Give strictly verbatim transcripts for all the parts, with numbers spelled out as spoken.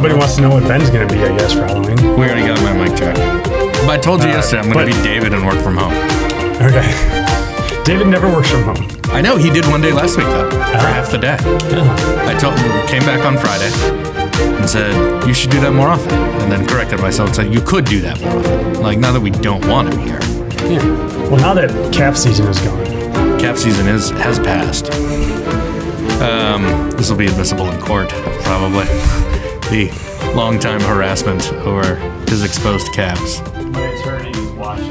Nobody wants to know what Ben's going to be, I guess, for Halloween. We already got my mic check. But I told you uh, yesterday I'm going to be David and work from home. Okay. David never works from home. I know. He did one day last week, though, uh, for half the day. Uh, I told him, came back on Friday and said, you should do that more often. And then corrected myself and said, you could do that more often. Like, now that we don't want him here. Yeah. Well, now that cap season is gone. Cap season is has passed. Um, this will be admissible in court, probably. The long-time harassment over his exposed caps. My attorney's watching.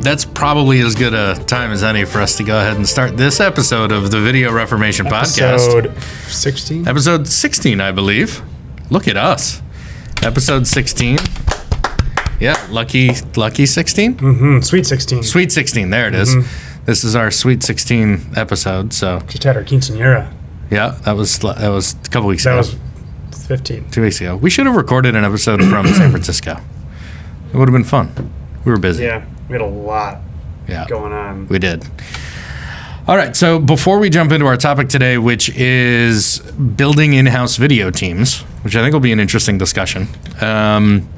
That's probably as good a time as any for us to go ahead and start this episode of the Video Reformation Podcast. Episode sixteen? Episode sixteen, I believe. Look at us. Episode sixteen. Yeah, lucky, lucky sixteen? Mm-hmm. Sweet sixteen. Sweet sixteen. There it is. Mm-hmm. This is our Sweet sixteen episode, so... Just had our quinceañera. Yeah, that was that was a couple weeks that ago. That was fifteen. Two weeks ago. We should have recorded an episode from San Francisco. It would have been fun. We were busy. Yeah, we had a lot yeah. going on. We did. All right, so before we jump into our topic today, which is building in-house video teams, which I think will be an interesting discussion, um...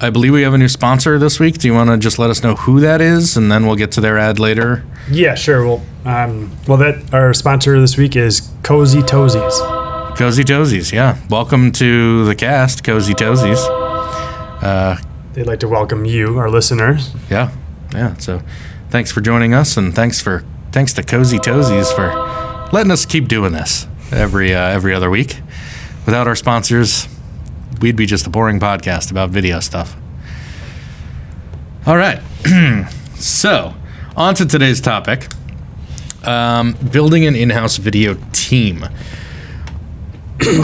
I believe we have a new sponsor this week. Do you want to just let us know who that is, and then we'll get to their ad later? Yeah, sure. Well, um, well, that our sponsor this week is Cozy Toesies. Cozy Toesies, yeah. Welcome to the cast, Cozy Toesies. Uh, They'd like to welcome you, our listeners. Yeah, yeah. So, thanks for joining us, and thanks for thanks to Cozy Toesies for letting us keep doing this every uh, every other week. Without our sponsors, we'd be just a boring podcast about video stuff. All right. So, on to today's topic, um, building an in-house video team.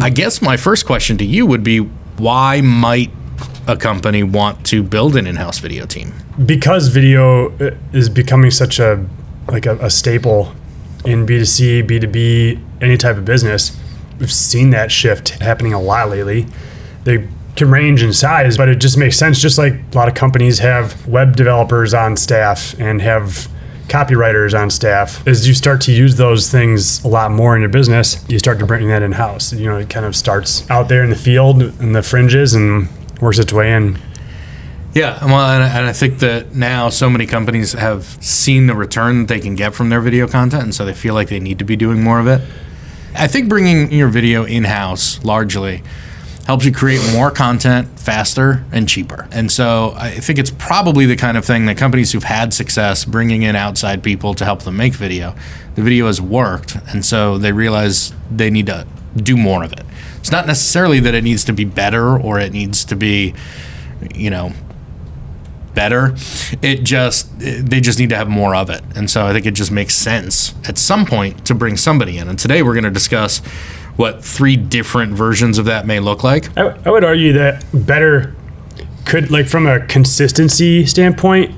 I guess my first question to you would be, why might a company want to build an in-house video team? Because video is becoming such a like a, a staple in B two C, B two B, any type of business. We've seen that shift happening a lot lately. They can range in size, but it just makes sense. Just like a lot of companies have web developers on staff and have copywriters on staff. As you start to use those things a lot more in your business, you start to bring that in-house. You know, it kind of starts out there in the field and the fringes and works its way in. Yeah, well, and I think that now so many companies have seen the return that they can get from their video content, and so they feel like they need to be doing more of it. I think bringing your video in-house largely helps you create more content faster and cheaper. And so I think it's probably the kind of thing that companies who've had success bringing in outside people to help them make video, the video has worked, and so they realize they need to do more of it. It's not necessarily that it needs to be better or it needs to be, you know, better. It just, they just need to have more of it. And so I think it just makes sense at some point to bring somebody in. And today we're going to discuss what three different versions of that may look like. I, I would argue that better could, like, from a consistency standpoint,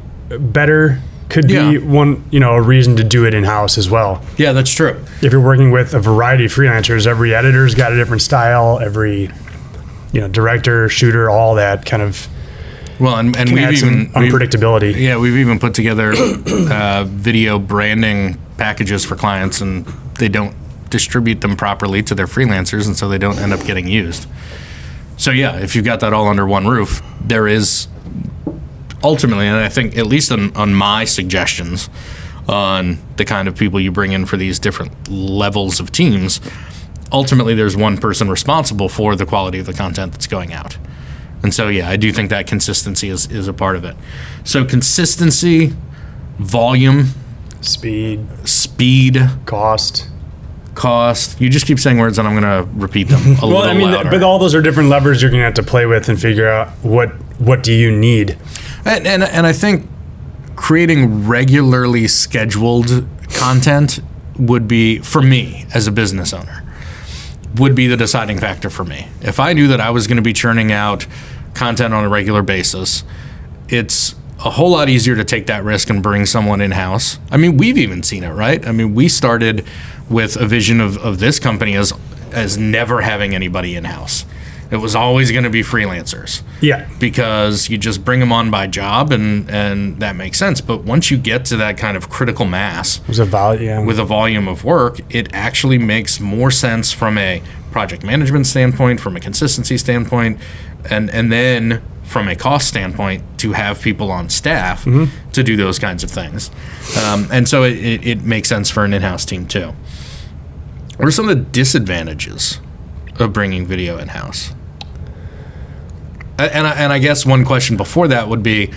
better could be yeah. one, you know, a reason to do it in-house as well. Yeah, that's true. If you're working with a variety of freelancers, every editor's got a different style, every, you know, director, shooter, all that kind of. Well, and, and we've even unpredictability. We've, yeah, we've even put together uh, video branding packages for clients, and they don't distribute them properly to their freelancers, and so they don't end up getting used. So yeah, if you've got that all under one roof, there is ultimately, and I think at least on, on my suggestions on the kind of people you bring in for these different levels of teams, ultimately there's one person responsible for the quality of the content that's going out. And so yeah, I do think that consistency is, is a part of it. So consistency, volume, speed, speed, cost, cost. You just keep saying words and I'm going to repeat them a well, little I mean, louder. But all those are different levers you're going to have to play with and figure out what what do you need. And, and, and I think creating regularly scheduled content would be, for me as a business owner, would be the deciding factor for me. If I knew that I was going to be churning out content on a regular basis, it's a whole lot easier to take that risk and bring someone in-house. I mean, we've even seen it, right? I mean, we started with a vision of, of this company as as never having anybody in-house. It was always going to be freelancers. Yeah. Because you just bring them on by job, and, and that makes sense. But once you get to that kind of critical mass a volume. with a volume of work, it actually makes more sense from a project management standpoint, from a consistency standpoint, and and then from a cost standpoint to have people on staff mm-hmm. to do those kinds of things. Um, and so it, it, it makes sense for an in-house team too. What are some of the disadvantages of bringing video in-house? And I, and I guess one question before that would be,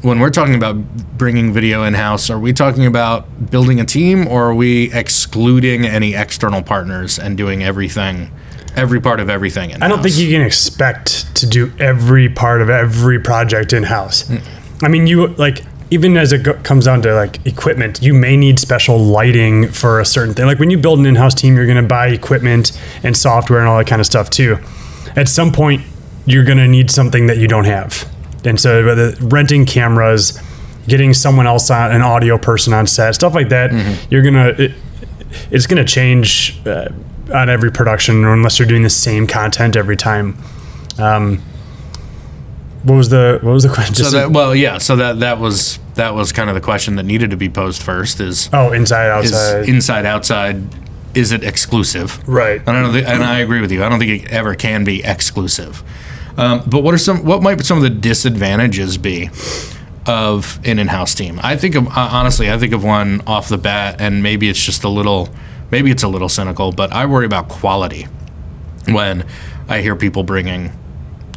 when we're talking about bringing video in-house, are we talking about building a team, or are we excluding any external partners and doing everything, every part of everything in-house? I don't think you can expect to do every part of every project in-house. Mm-mm. I mean, you like, even as it go- comes down to like equipment, you may need special lighting for a certain thing. Like when you build an in-house team, you're going to buy equipment and software and all that kind of stuff too. At some point, you're going to need something that you don't have. And so whether renting cameras, getting someone else on, an audio person on set, stuff like that, mm-hmm. you're gonna, it, it's gonna change uh, on every production, unless you're doing the same content every time. Um, what was the what was the question? So that, well, yeah, so that that was that was kind of the question that needed to be posed first. Is oh, inside outside, is inside outside. Is it exclusive? Right. And I don't think, and I agree with you. I don't think it ever can be exclusive. Um, but what are some? What might some of the disadvantages be of an in-house team? I think of honestly, I think of one off the bat, and maybe it's just a little, maybe it's a little cynical, but I worry about quality when I hear people bringing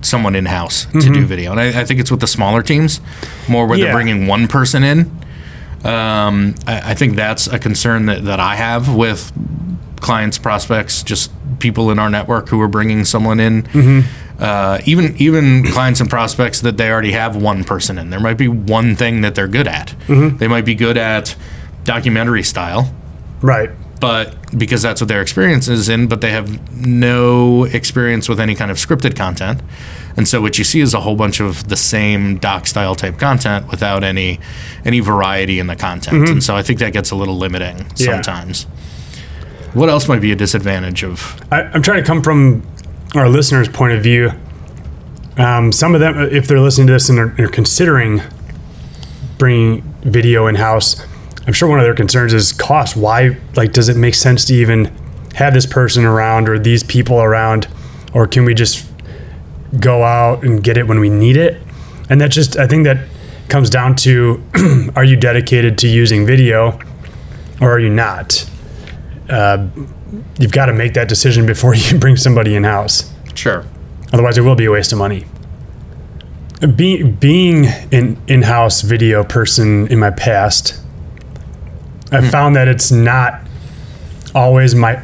someone in-house mm-hmm. to do video, and I, I think it's with the smaller teams more, where yeah. they're bringing one person in. Um, I, I think that's a concern that, that I have with clients, prospects, just people in our network who are bringing someone in. Mm-hmm. Uh, even even clients and prospects that they already have one person in. There might be one thing that they're good at. Mm-hmm. They might be good at documentary style. Right. But because that's what their experience is in, but they have no experience with any kind of scripted content. And so what you see is a whole bunch of the same doc style type content without any any variety in the content. Mm-hmm. And so I think that gets a little limiting yeah. sometimes. What else might be a disadvantage of... I, I'm trying to come from... our listeners' point of view, um, some of them, if they're listening to this and are, are considering bringing video in-house, I'm sure one of their concerns is cost. Why, like, does it make sense to even have this person around or these people around, or can we just go out and get it when we need it? And that just, I think that comes down to, are you dedicated to using video or are you not? Uh, you've got to make that decision before you bring somebody in-house. Sure. Otherwise, it will be a waste of money. Be, being an in-house video person in my past, I mm-hmm. found that it's not always my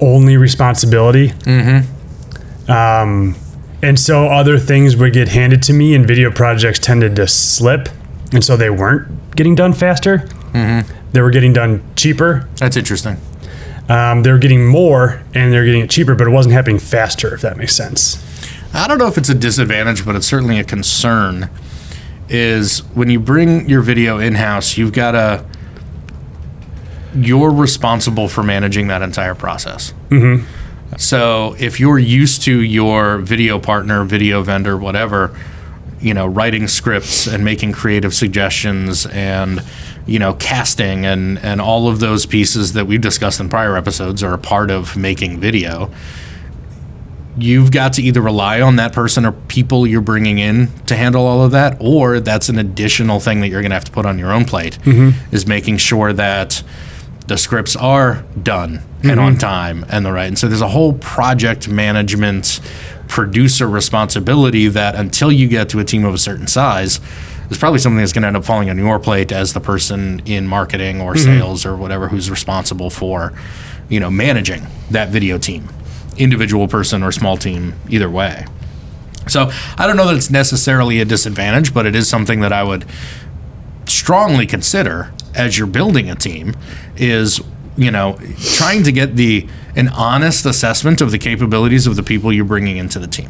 only responsibility. Mm-hmm. Um, and so other things would get handed to me, and video projects tended to slip. And so they weren't getting done faster. Mm-hmm. They were getting done cheaper. That's interesting. Um, they were getting more and they were getting it cheaper, but it wasn't happening faster, if that makes sense. I don't know if it's a disadvantage, but it's certainly a concern, is when you bring your video in-house, you've got to, you're responsible for managing that entire process. Mm-hmm. So if you're used to your video partner, video vendor, whatever, you know, writing scripts and making creative suggestions and, you know, casting and, and all of those pieces that we've discussed in prior episodes are a part of making video. You've got to either rely on that person or people you're bringing in to handle all of that, or that's an additional thing that you're going to have to put on your own plate, mm-hmm. is making sure that the scripts are done mm-hmm. and on time and the right. And so there's a whole project management producer responsibility that, until you get to a team of a certain size, is probably something that's going to end up falling on your plate as the person in marketing or sales mm-hmm. or whatever who's responsible for, you know, managing that video team, individual person or small team, either way. So I don't know that it's necessarily a disadvantage, but it is something that I would strongly consider as you're building a team, is, you know, trying to get the an honest assessment of the capabilities of the people you're bringing into the team.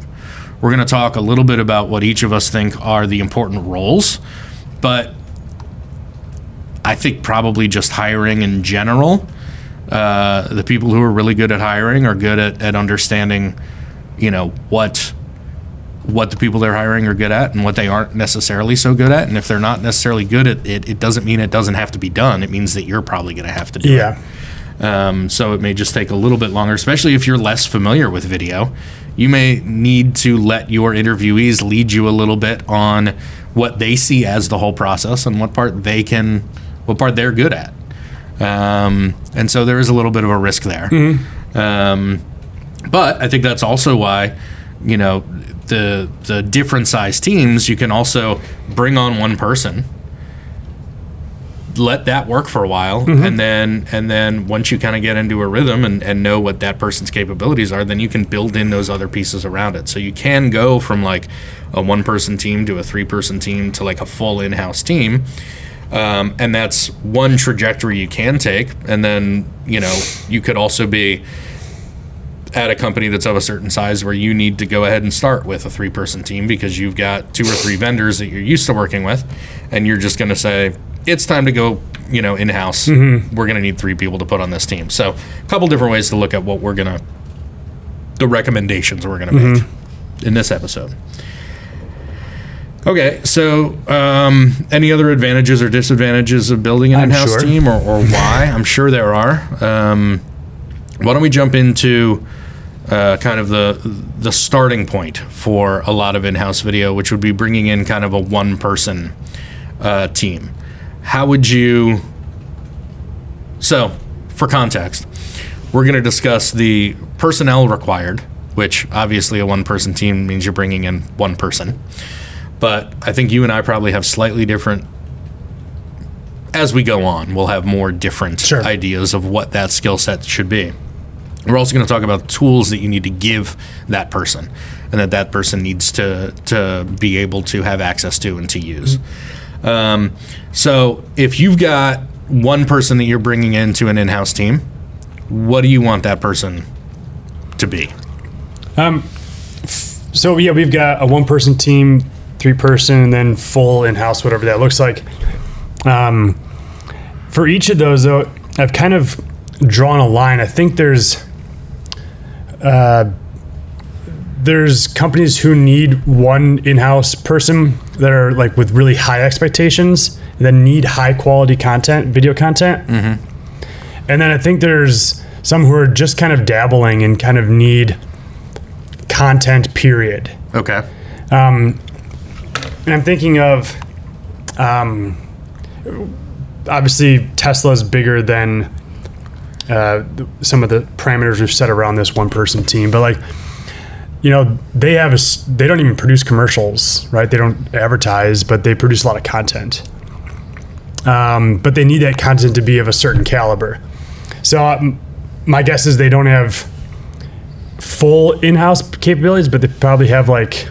We're going to talk a little bit about what each of us think are the important roles, but I think probably just hiring in general, uh, the people who are really good at hiring are good at, at understanding, you know, what what the people they're hiring are good at and what they aren't necessarily so good at. And if they're not necessarily good at it, it doesn't mean it doesn't have to be done. It means that you're probably going to have to do yeah. it. Um, so it may just take a little bit longer, especially if you're less familiar with video. You may need to let your interviewees lead you a little bit on what they see as the whole process and what part they can, what part they're good at. Um, and so there is a little bit of a risk there. Mm-hmm. Um, but I think that's also why, you know, the the different size teams, you can also bring on one person, let that work for a while, mm-hmm. and then and then once you kind of get into a rhythm and, and know what that person's capabilities are, then you can build in those other pieces around it. So you can go from like a one-person team to a three-person team to like a full in-house team, um, and that's one trajectory you can take. And then, you know, you could also be at a company that's of a certain size where you need to go ahead and start with a three-person team because you've got two or three vendors that you're used to working with, and you're just going to say, it's time to go, you know, in-house. Mm-hmm. We're going to need three people to put on this team. So a couple different ways to look at what we're going to, the recommendations we're going to make mm-hmm. in this episode. Okay, so um, any other advantages or disadvantages of building an in-house sure. team, or, or why? I'm sure there are. Um, why don't we jump into uh, kind of the the starting point for a lot of in-house video, which would be bringing in kind of a one-person uh, team. How would you, so for context, we're going to discuss the personnel required, which obviously a one-person team means you're bringing in one person. But I think you and I probably have slightly different, as we go on, we'll have more different sure. ideas of what that skill set should be. We're also going to talk about tools that you need to give that person and that that person needs to, to be able to have access to and to use. Mm-hmm. Um, so if you've got one person that you're bringing into an in-house team, what do you want that person to be? Um, so yeah, we've got a one person team, three person, and then full in-house, whatever that looks like. Um, for each of those though, I've kind of drawn a line. I think there's, uh, there's companies who need one in-house person that are like with really high expectations that need high quality content, video content. Mm-hmm. And then I think there's some who are just kind of dabbling and kind of need content, period. Okay. Um, and I'm thinking of, um, obviously Tesla's bigger than uh, some of the parameters we've set around this one person team, but like, you know, they have a, they don't even produce commercials, right? They don't advertise, but they produce a lot of content. Um, but they need that content to be of a certain caliber. So um, my guess is they don't have full in-house capabilities, but they probably have like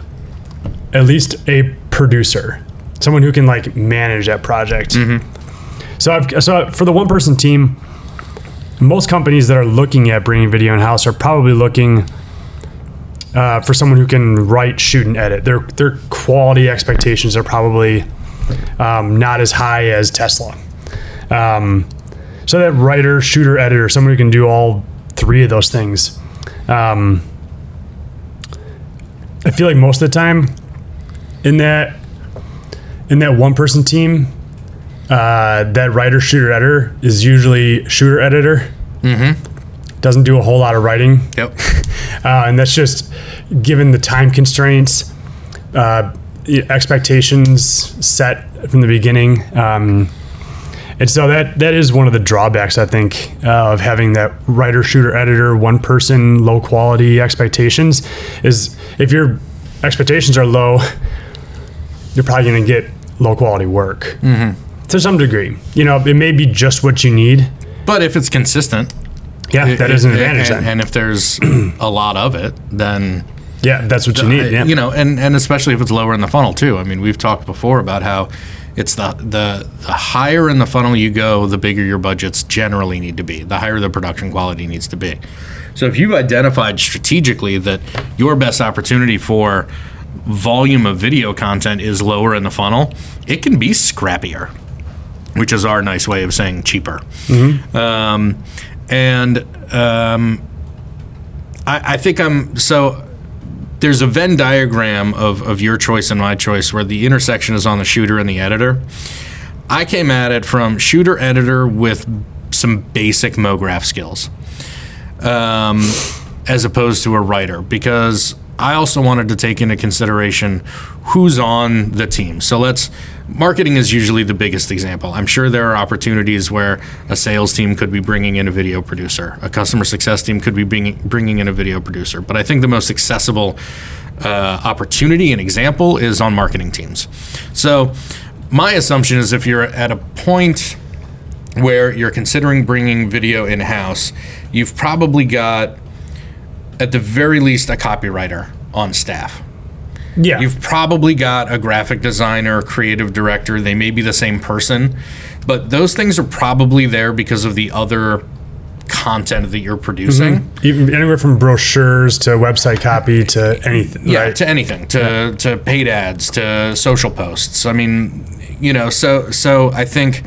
at least a producer, someone who can like manage that project. Mm-hmm. So I've, so for the one-person team, most companies that are looking at bringing video in-house are probably looking Uh, for someone who can write, shoot, and edit. Their their quality expectations are probably um, not as high as Tesla. Um, so that writer, shooter, editor, someone who can do all three of those things. Um, I feel like most of the time in that in that one-person team, uh, that writer, shooter, editor is usually shooter, editor. Mm-hmm. Doesn't do a whole lot of writing. Yep. Uh, and that's just given the time constraints, uh, expectations set from the beginning. Um, and so that that is one of the drawbacks, I think, uh, of having that writer, shooter, editor, one person, low quality expectations is if your expectations are low, you're probably going to get low quality work mm-hmm. to some degree. You know, it may be just what you need. But if it's consistent. Yeah, that is an advantage. And, and if there's a lot of it, then yeah, that's what you need. Yeah. You know, and, and especially if it's lower in the funnel too. I mean, we've talked before about how it's the, the the higher in the funnel you go, the bigger your budgets generally need to be. The higher the production quality needs to be. So if you've identified strategically that your best opportunity for volume of video content is lower in the funnel, it can be scrappier, which is our nice way of saying cheaper. Mm-hmm. Um, And um, I, I think I'm, so there's a Venn diagram of, of your choice and my choice where the intersection is on the shooter and the editor. I came at it from shooter editor with some basic MoGraph skills um, as opposed to a writer, because I also wanted to take into consideration who's on the team. So let's, marketing is usually the biggest example. I'm sure there are opportunities where a sales team could be bringing in a video producer, a customer success team could be bringing, bringing in a video producer. But I think the most accessible uh, opportunity and example is on marketing teams. So my assumption is if you're at a point where you're considering bringing video in-house, you've probably got at the very least a copywriter on staff. Yeah. You've probably got a graphic designer, creative director. They may be the same person, but those things are probably there because of the other content that you're producing. Mm-hmm. Even anywhere from brochures to website copy to anything. Yeah, right? to anything, to, yeah. to paid ads, to social posts. I mean, you know, so so I think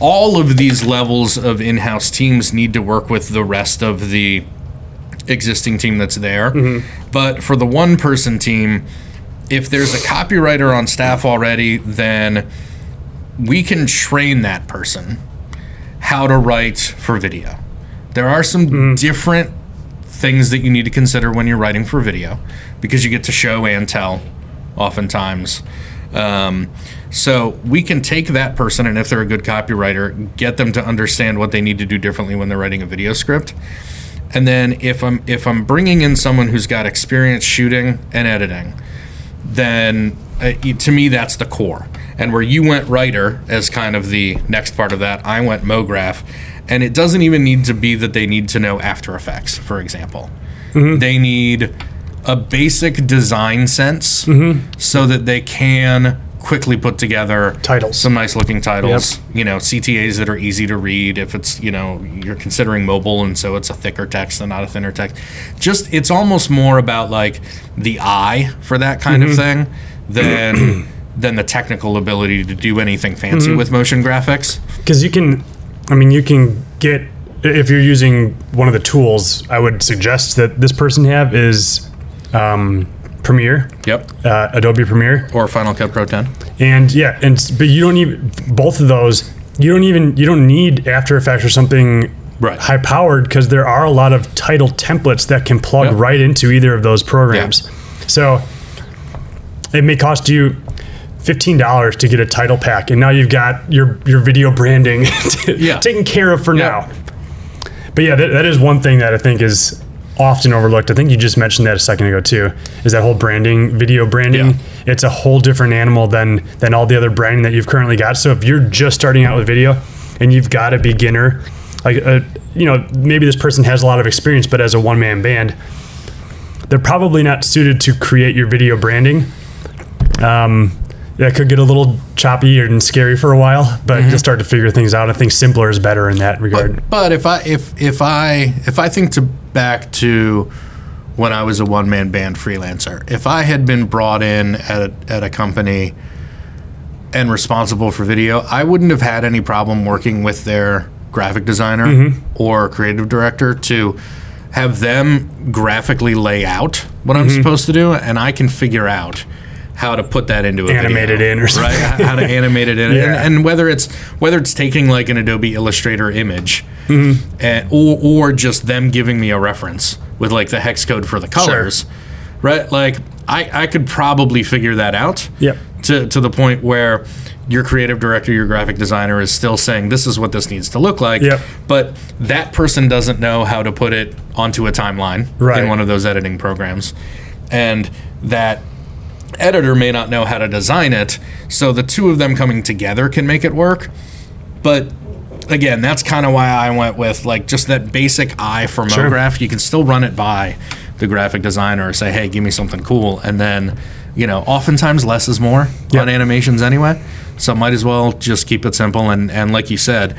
all of these levels of in-house teams need to work with the rest of the existing team that's there. Mm-hmm. But for the one person team, if there's a copywriter on staff already, then we can train that person how to write for video. There are some mm-hmm. different things that you need to consider when you're writing for video, because you get to show and tell oftentimes. Um, so we can take that person, and if they're a good copywriter, get them to understand what they need to do differently when they're writing a video script. And then if I'm if I'm bringing in someone who's got experience shooting and editing, then uh, to me, that's the core. And where you went writer as kind of the next part of that, I went MoGraph. And it doesn't even need to be that they need to know After Effects, for example. Mm-hmm. They need a basic design sense mm-hmm. so that they can quickly put together titles, some nice looking titles, yep. you know, C T As that are easy to read. If it's, you know, you're considering mobile, and so it's a thicker text and not a thinner text. Just, it's almost more about like the eye for that kind mm-hmm. of thing than than the technical ability to do anything fancy mm-hmm. with motion graphics. Because you can, I mean, you can get, if you're using one of the tools, I would suggest that this person have is um, Premiere. Yep. Uh, Adobe Premiere. Or Final Cut Pro ten. And yeah, and but you don't even, both of those, you don't even, you don't need After Effects or something right. high powered, because there are a lot of title templates that can plug yep. right into either of those programs. Yep. So it may cost you fifteen dollars to get a title pack, and now you've got your, your video branding yeah. taken care of for yep. now. But yeah, that, that is one thing that I think is often overlooked. I think you just mentioned that a second ago too, is that whole branding, video branding. Yeah. It's a whole different animal than than all the other branding that you've currently got. So if you're just starting out with video and you've got a beginner, like a, you know, maybe this person has a lot of experience, but as a one-man band, they're probably not suited to create your video branding. Um, that could get a little choppy and scary for a while, but mm-hmm. you'll start to figure things out. I think simpler is better in that regard. But, but if I if if I if I think to back to when I was a one-man band freelancer, if I had been brought in at a, at a company and responsible for video, I wouldn't have had any problem working with their graphic designer mm-hmm. or creative director to have them graphically lay out what mm-hmm. I'm supposed to do, and I can figure out how to put that into a animate video, it in or something. Right? How to animate it in, yeah. and, and whether it's whether it's taking like an Adobe Illustrator image, mm-hmm. and, or or just them giving me a reference with like the hex code for the colors, sure. right? Like I, I could probably figure that out. Yep. To to the point where your creative director, your graphic designer is still saying this is what this needs to look like, yep. but that person doesn't know how to put it onto a timeline right. in one of those editing programs, and that editor may not know how to design it, so the two of them coming together can make it work. But again, that's kind of why I went with like just that basic eye for MoGraph. Sure. You can still run it by the graphic designer or say, hey, give me something cool, and then, you know, oftentimes less is more yep. on animations anyway, so might as well just keep it simple. And and like you said,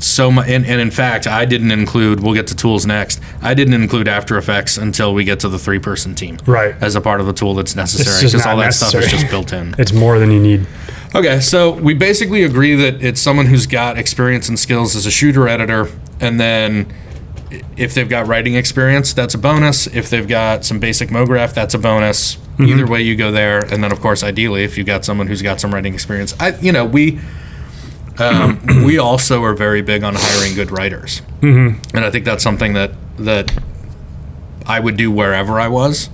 so my, and, and in fact, I didn't include, we'll get to tools next, I didn't include After Effects until we get to the three-person team. Right. As a part of the tool that's necessary, because all that necessary. Stuff is just built in. It's more than you need. Okay, so we basically agree that it's someone who's got experience and skills as a shooter editor, and then if they've got writing experience, that's a bonus. If they've got some basic MoGraph, that's a bonus. Mm-hmm. Either way, you go there. And then, of course, ideally, if you've got someone who's got some writing experience, I, you know, we... Um, we also are very big on hiring good writers. Mm-hmm. And I think that's something that, that I would do wherever I was.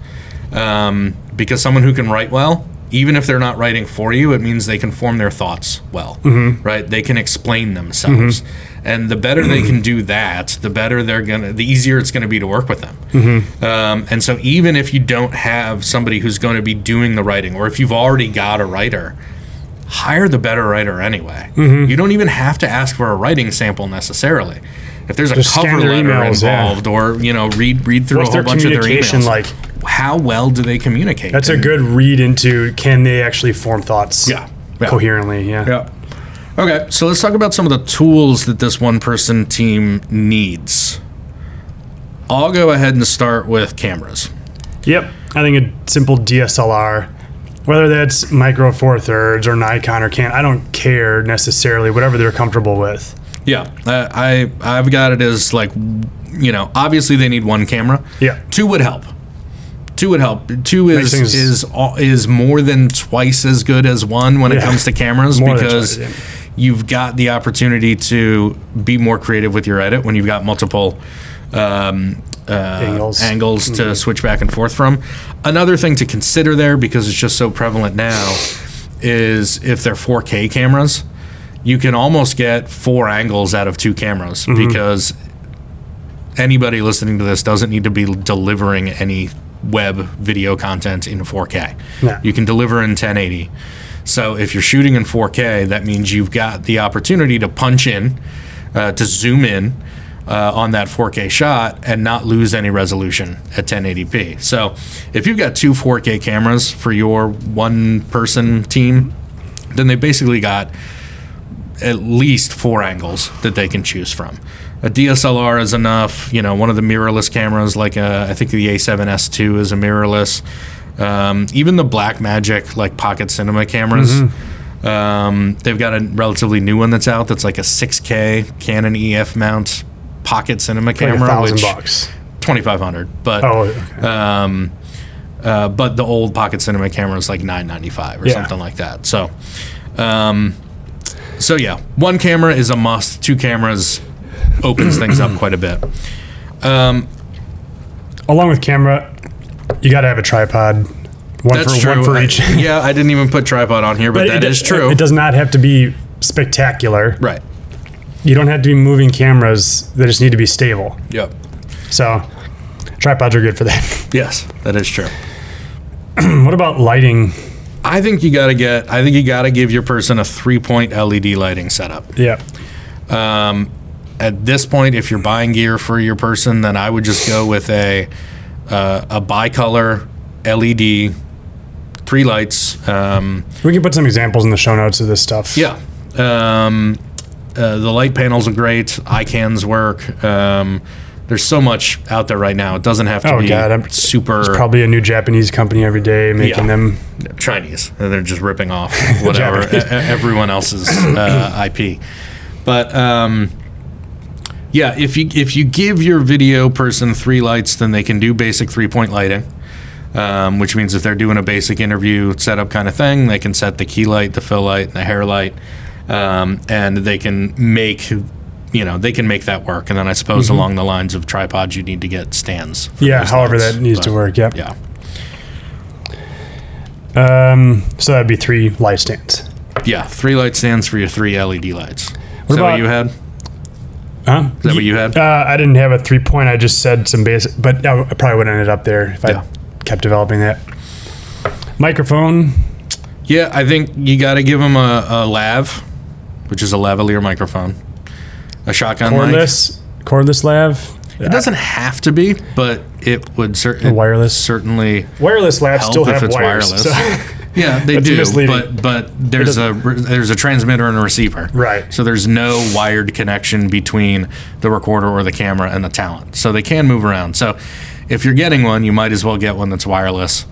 Um, because someone who can write well, even if they're not writing for you, it means they can form their thoughts well, mm-hmm. right? They can explain themselves. Mm-hmm. And the better mm-hmm. they can do that, the better they're going to, the easier it's going to be to work with them. Mm-hmm. Um, and so even if you don't have somebody who's going to be doing the writing, or if you've already got a writer, hire the better writer anyway. Mm-hmm. You don't even have to ask for a writing sample necessarily. If there's a Just cover letter emails, involved yeah. or, you know, read read through What's a whole bunch of their emails. Like? How well do they communicate? That's and, a good read into can they actually form thoughts yeah, yeah. coherently. Yeah. yeah. Okay, so let's talk about some of the tools that this one-person team needs. I'll go ahead and start with cameras. Yep, I think a simple D S L R, whether that's Micro Four Thirds or Nikon or Canon, I don't care necessarily, whatever they're comfortable with. Yeah, uh, I I've got it as like, you know, obviously they need one camera. Yeah, two would help. Two would help. Two is is, is is more than twice as good as one when yeah. it comes to cameras more because twice, yeah. you've got the opportunity to be more creative with your edit when you've got multiple um, uh, angles, angles mm-hmm. to switch back and forth from. Another thing to consider there, because it's just so prevalent now, is if they're four K cameras, you can almost get four angles out of two cameras mm-hmm. because anybody listening to this doesn't need to be delivering any web video content in four K. Yeah. You can deliver in ten eighty. So if you're shooting in four K, that means you've got the opportunity to punch in, uh, to zoom in uh, on that four K shot and not lose any resolution at ten eighty p. So if you've got two four K cameras for your one-person team, then they basically got at least four angles that they can choose from. A D S L R is enough. You know, one of the mirrorless cameras, like a, I think the A seven S two is a mirrorless. Um, even the Blackmagic, like pocket cinema cameras, mm-hmm. um, they've got a relatively new one that's out that's like a six K Canon E F mount pocket cinema like camera, a which twenty-five hundred. But oh, okay. um, uh, but the old pocket cinema camera is like nine ninety-five or yeah. something like that. So, um, so yeah, one camera is a must. Two cameras opens things up quite a bit. Um, Along with camera, you got to have a tripod. One that's for true. One for each. I, yeah, I didn't even put tripod on here, but, but that it, is true. It does not have to be spectacular. Right. You don't have to be moving cameras. They just need to be stable. Yep. So tripods are good for that. Yes, that is true. What about lighting? I think you got to get. I think you got to give your person a three-point L E D lighting setup. Yeah. Um. At this point, if you're buying gear for your person, then I would just go with a uh, a bicolor L E D, three lights. Um, we can put some examples in the show notes of this stuff. Yeah. Um, uh, the light panels are great. I cans work. Um, there's so much out there right now. It doesn't have to oh, be God, I'm, super... It's probably a new Japanese company every day making yeah, them... Chinese. They're just ripping off whatever, everyone else's uh, I P. But... Um, Yeah, if you if you give your video person three lights, then they can do basic three-point lighting, um, which means if they're doing a basic interview setup kind of thing, they can set the key light, the fill light, and the hair light, um, and they can make, you know, they can make that work. And then I suppose mm-hmm. along the lines of tripods, you need to get stands. Yeah, however lights, that needs to work. Yep. Yeah. Um. So that'd be three light stands. Yeah, three light stands for your three L E D lights. What Is that about what you had? Huh? Is that what you had? Uh, I didn't have a three point. I just said some basic, but I probably would have ended up there if yeah. I kept developing that. Microphone. Yeah, I think you got to give them a, a lav, which is a lavalier microphone. A shotgun cordless, mic. Cordless lav. It doesn't have to be, but it would certainly wireless certainly wireless lav still have it's wires. Wireless. So. Yeah, they do, but but there's a there's a transmitter and a receiver. Right. So there's no wired connection between the recorder or the camera and the talent. So they can move around. So if you're getting one, you might as well get one that's wireless.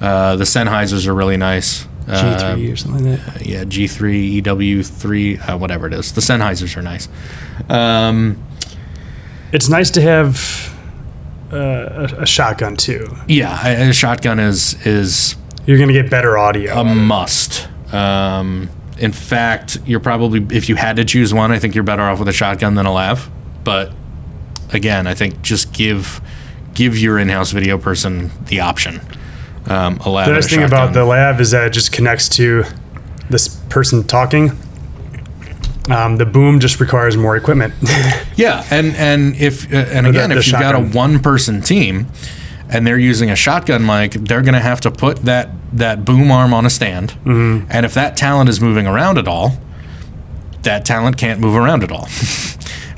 Uh, the Sennheisers are really nice. G three uh, or something like that. Yeah, G three, E W three, uh, whatever it is. The Sennheisers are nice. Um, it's nice to have uh, a, a shotgun, too. Yeah, a shotgun is... is You're going to get better audio. A must. Um, In fact, you're probably, if you had to choose one, I think you're better off with a shotgun than a lav. But again, I think just give give your in-house video person the option. Um, a lav. The nice thing about the lav is that it just connects to this person talking. Um, the boom just requires more equipment. yeah, and and if uh, and again, the, the if you've shotgun. got a one-person team and they're using a shotgun mic, they're going to have to put that that boom arm on a stand. Mm-hmm. And if that talent is moving around at all, that talent can't move around at all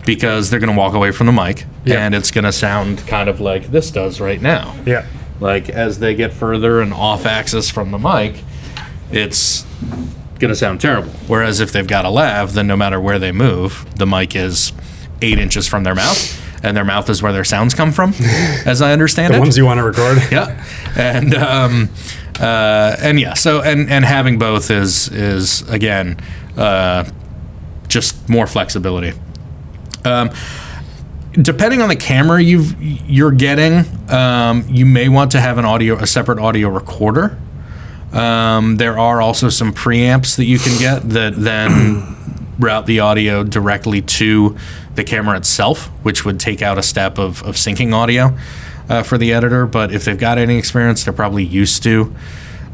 because they're going to walk away from the mic, yep. and it's going to sound kind of like this does right now. Yeah, like as they get further and off axis from the mic, it's gonna sound terrible. Whereas if they've got a lav, then no matter where they move, the mic is eight inches from their mouth, and their mouth is where their sounds come from, as I understand the it. The ones you want to record. Yeah, and um, uh, and yeah. So and and having both is is again uh, just more flexibility. Um, depending on the camera you've you're getting, um, you may want to have an audio a separate audio recorder. Um, there are also some preamps that you can get that then route the audio directly to the camera itself, which would take out a step of, of syncing audio uh, for the editor. But if they've got any experience, they're probably used to uh,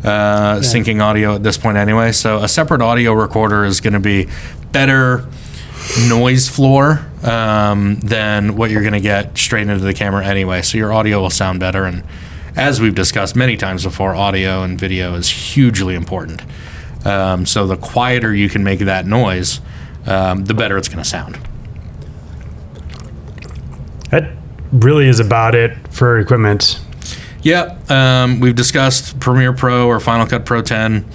yeah. syncing audio at this point anyway. So a separate audio recorder is going to be better noise floor um, than what you're going to get straight into the camera anyway. So your audio will sound better, and as we've discussed many times before, audio and video is hugely important. Um, so the quieter you can make that noise, um, the better it's going to sound. That really is about it for equipment. Yeah, um, we've discussed Premiere Pro or Final Cut Pro ten.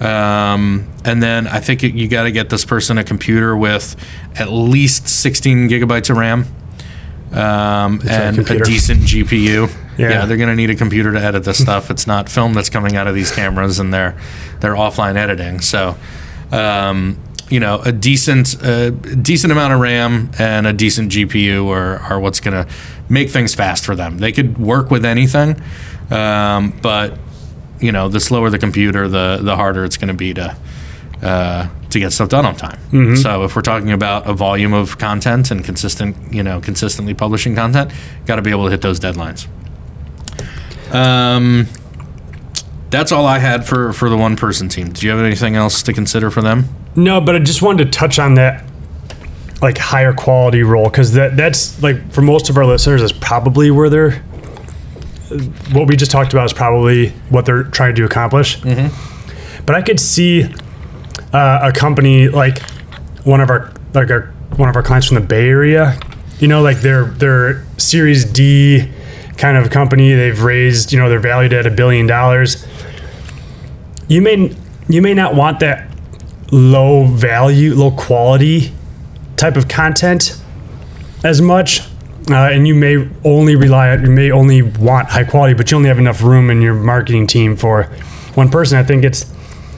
Um, and then I think it, you got to get this person a computer with at least sixteen gigabytes of RAM um, and a, a decent G P U. Yeah. yeah, they're going to need a computer to edit this stuff. It's not film that's coming out of these cameras, and they're, they're offline editing. So, um, you know, a decent a decent amount of RAM and a decent G P U are, are what's going to make things fast for them. They could work with anything, um, but, you know, the slower the computer, the, the harder it's going to be to uh, to get stuff done on time. Mm-hmm. So if we're talking about a volume of content and consistent, you know, consistently publishing content, got to be able to hit those deadlines. Um, that's all I had for, for the one-person team. Did you have anything else to consider for them? No, but I just wanted to touch on that, like, higher quality role, because that that's, like, for most of our listeners, is probably where they're, what we just talked about is probably what they're trying to accomplish. Mm-hmm. But I could see uh, a company, like, one of our, like, our, one of our clients from the Bay Area, you know, like, they're, they're Series D kind of company. They've raised, you know, they're valued at a billion dollars. You may you may not want that low value, low quality type of content as much, uh, and you may only rely on, you may only want high quality, but you only have enough room in your marketing team for one person. I think it's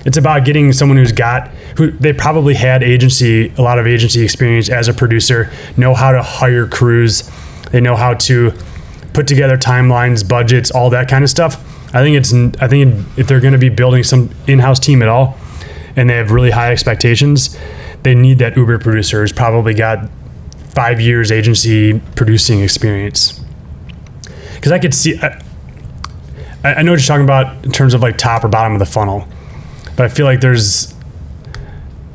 it's about getting someone who's got who they probably had agency, a lot of agency experience as a producer, know how to hire crews, they know how to put together timelines, budgets, all that kind of stuff. I think it's. I think if they're going to be building some in-house team at all, and they have really high expectations, they need that Uber producer who's probably got five years agency producing experience. Because I could see, I, I know what you're talking about in terms of like top or bottom of the funnel, but I feel like there's,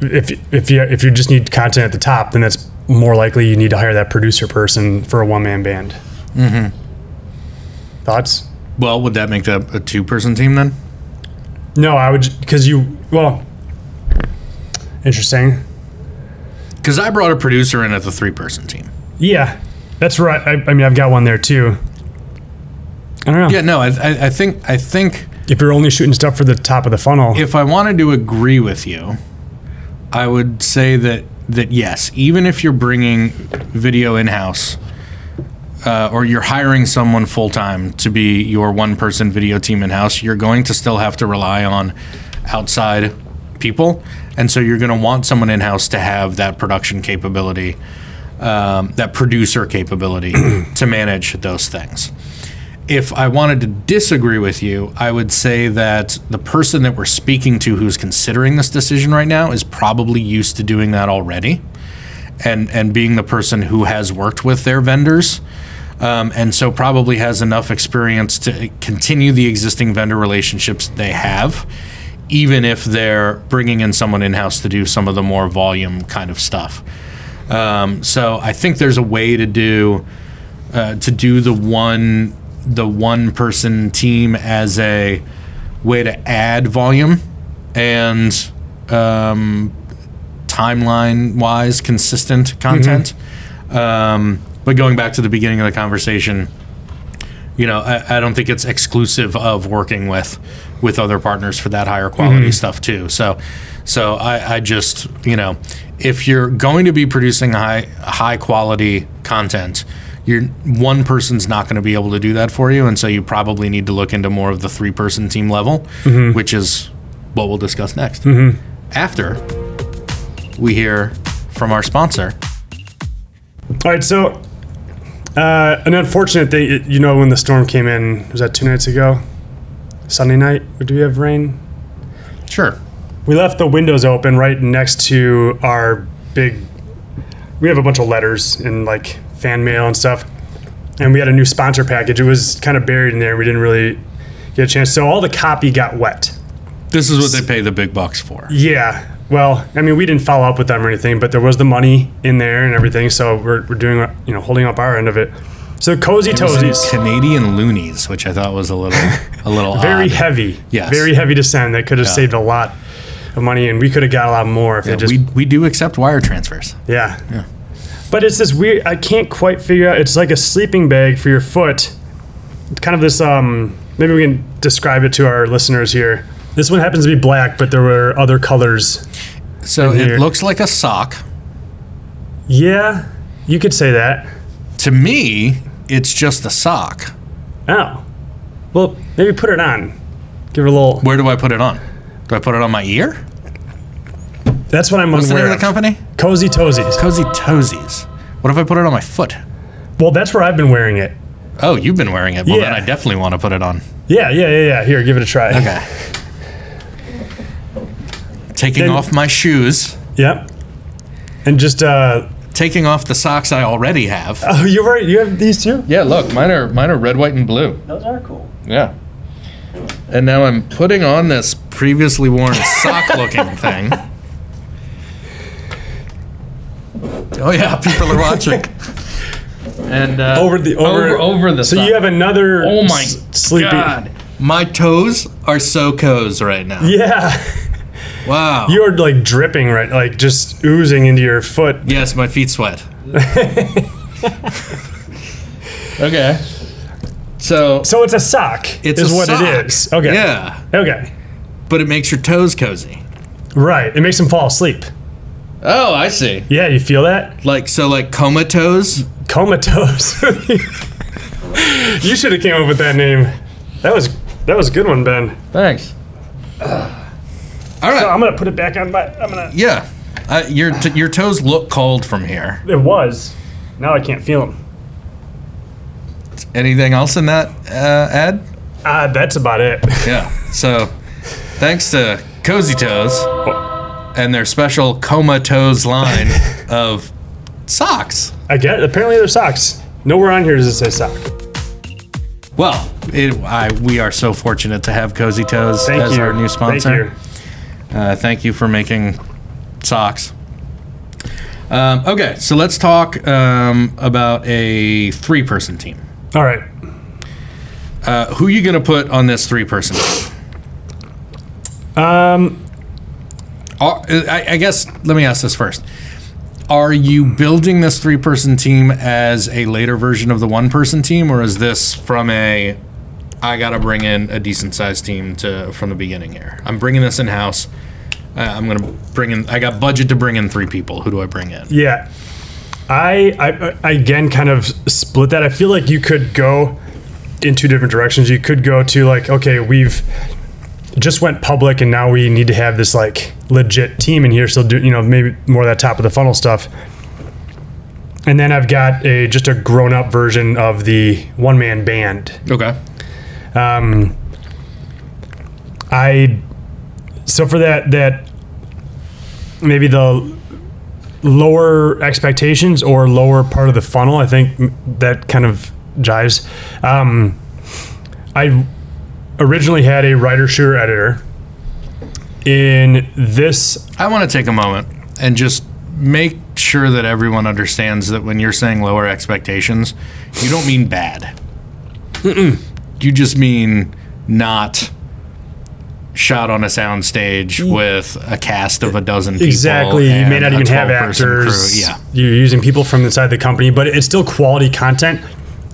if if you if you just need content at the top, then that's more likely you need to hire that producer person for a one-man band. Mm-hmm. Thoughts? Well, would that make that a two-person team then? No, I would, because you, well, interesting. Because I brought a producer in at the three-person team. Yeah, that's right. I, I mean, I've got one there too. I don't know. Yeah, no, I, I, I think, I think if you're only shooting stuff for the top of the funnel, if I wanted to agree with you, I would say that that yes, even if you're bringing video in-house. Uh, or you're hiring someone full-time to be your one-person video team in-house, you're going to still have to rely on outside people. And so you're going to want someone in-house to have that production capability, um, that producer capability to manage those things. if I wanted to disagree with you, I would say that the person that we're speaking to who's considering this decision right now is probably used to doing that already, and and being the person who has worked with their vendors, um, and so probably has enough experience to continue the existing vendor relationships they have, even if they're bringing in someone in-house to do some of the more volume kind of stuff. Um, so I think there's a way to do uh, to do the one the one person team as a way to add volume and um, timeline wise consistent content. Mm-hmm. Um, but going back to the beginning of the conversation, you know, I, I don't think it's exclusive of working with with other partners for that higher quality mm-hmm. stuff too. So, so I, I just, you know, if you're going to be producing high high quality content, you're one person's not going to be able to do that for you, and so you probably need to look into more of the three person team level, mm-hmm. which is what we'll discuss next. Mm-hmm. After we hear from our sponsor. All right, so uh, an unfortunate thing, you know, when the storm came in, was that two nights ago? Sunday night, do we have rain? Sure. We left the windows open right next to our big, we have a bunch of letters and like fan mail and stuff. And we had a new sponsor package. It was kind of buried in there. We didn't really get a chance. So all the copy got wet. This is what they pay the big bucks for. Yeah. Well, I mean, we didn't follow up with them or anything, but there was the money in there and everything. So we're we're doing, you know, holding up our end of it. So Cozy Toesies, Canadian loonies, which I thought was a little a little very odd. Heavy. Yes. Very heavy to send. That could have yeah. saved a lot of money, and we could have got a lot more if yeah, it just. We we do accept wire transfers. Yeah. Yeah. But it's this weird. I can't quite figure out. It's like a sleeping bag for your foot. It's kind of this. Um. Maybe we can describe it to our listeners here. This one happens to be black, but there were other colors. So it looks like a sock. Yeah, you could say that. To me, it's just a sock. Oh. Well, maybe put it on. Give it a little... Where do I put it on? Do I put it on my ear? That's what I'm What's unaware of. What's the name of the company? Cozy Toesies. Cozy Toesies. What if I put it on my foot? Well, that's where I've been wearing it. Oh, you've been wearing it. Well, yeah. Then I definitely want to put it on. Yeah, yeah, yeah, yeah. Here, give it a try. Okay. Taking then, off my shoes. Yep. And just uh, taking off the socks I already have. Oh, you're right. You have these too? Yeah, look, mine are mine are red, white, and blue. Those are cool. Yeah. And now I'm putting on this previously worn sock-looking thing. Oh yeah, people are watching. And uh, over the over over, over the. So sock. You have another. Oh my s- sleepy. God! My toes are so cozy right now. Yeah. Wow. You're like dripping, right? Like just oozing into your foot. Yes, my feet sweat. Okay. So So it's a sock. It's is a what sock. It is. Okay. Yeah. Okay. But it makes your toes cozy. Right. It makes them fall asleep. Oh, I see. Yeah, you feel that? Like so like comatose? Comatose. You should have came up with that name. That was that was a good one, Ben. Thanks. Uh. All right. So I'm gonna put it back on my. I'm gonna. Yeah, uh, your t- your toes look cold from here. It was. Now I can't feel them. Anything else in that uh, ad? Uh, that's about it. Yeah. So, thanks to Cozy Toes and their special comatose line of socks. I get. Apparently they're socks. Nowhere on here does it say sock. Well, it, I, we are so fortunate to have Cozy Toes Thank as you. Our new sponsor. Thank you. Uh, thank you for making socks. Um, okay, so let's talk um, about a three-person team. All right. Uh, who are you going to put on this three-person team? Um, are, I, I guess, let me ask this first. Are you building this three-person team as a later version of the one-person team, or is this from a... I got to bring in a decent-sized team to from the beginning here. I'm bringing this in-house. Uh, I'm going to bring in... I got budget to bring in three people. Who do I bring in? Yeah. I, I, I, again, kind of split that. I feel like you could go in two different directions. You could go to, like, okay, we've just went public, and now we need to have this, like, legit team in here. So, do you know, maybe more of that top-of-the-funnel stuff. And then I've got a just a grown-up version of the one-man band. Okay. Um, I so for that that maybe the lower expectations or lower part of the funnel, I think that kind of jives. Um, I originally had a writer, shooter, editor. In this, I want to take a moment and just make sure that everyone understands that when you're saying lower expectations, you don't mean bad. Mm-mm. You just mean not shot on a sound stage with a cast of a dozen people. Exactly. You may not even have actors. Yeah. You're using people from inside the company, but it's still quality content.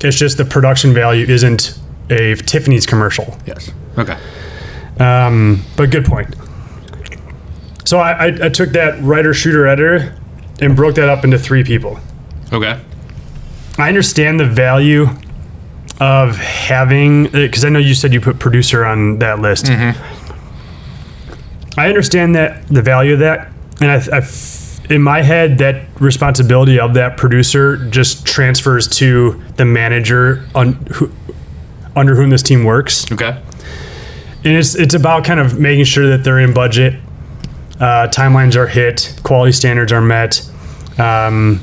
It's just the production value isn't a Tiffany's commercial. Yes. Okay. Um, but good point. So I, I, I took that writer, shooter, editor and broke that up into three people. Okay. I understand the value of having, because I know you said you put producer on that list. Mm-hmm. I understand that the value of that. And I, I, in my head, that responsibility of that producer just transfers to the manager on, who, under whom this team works. Okay. And it's it's about kind of making sure that they're in budget, uh, timelines are hit, quality standards are met, um,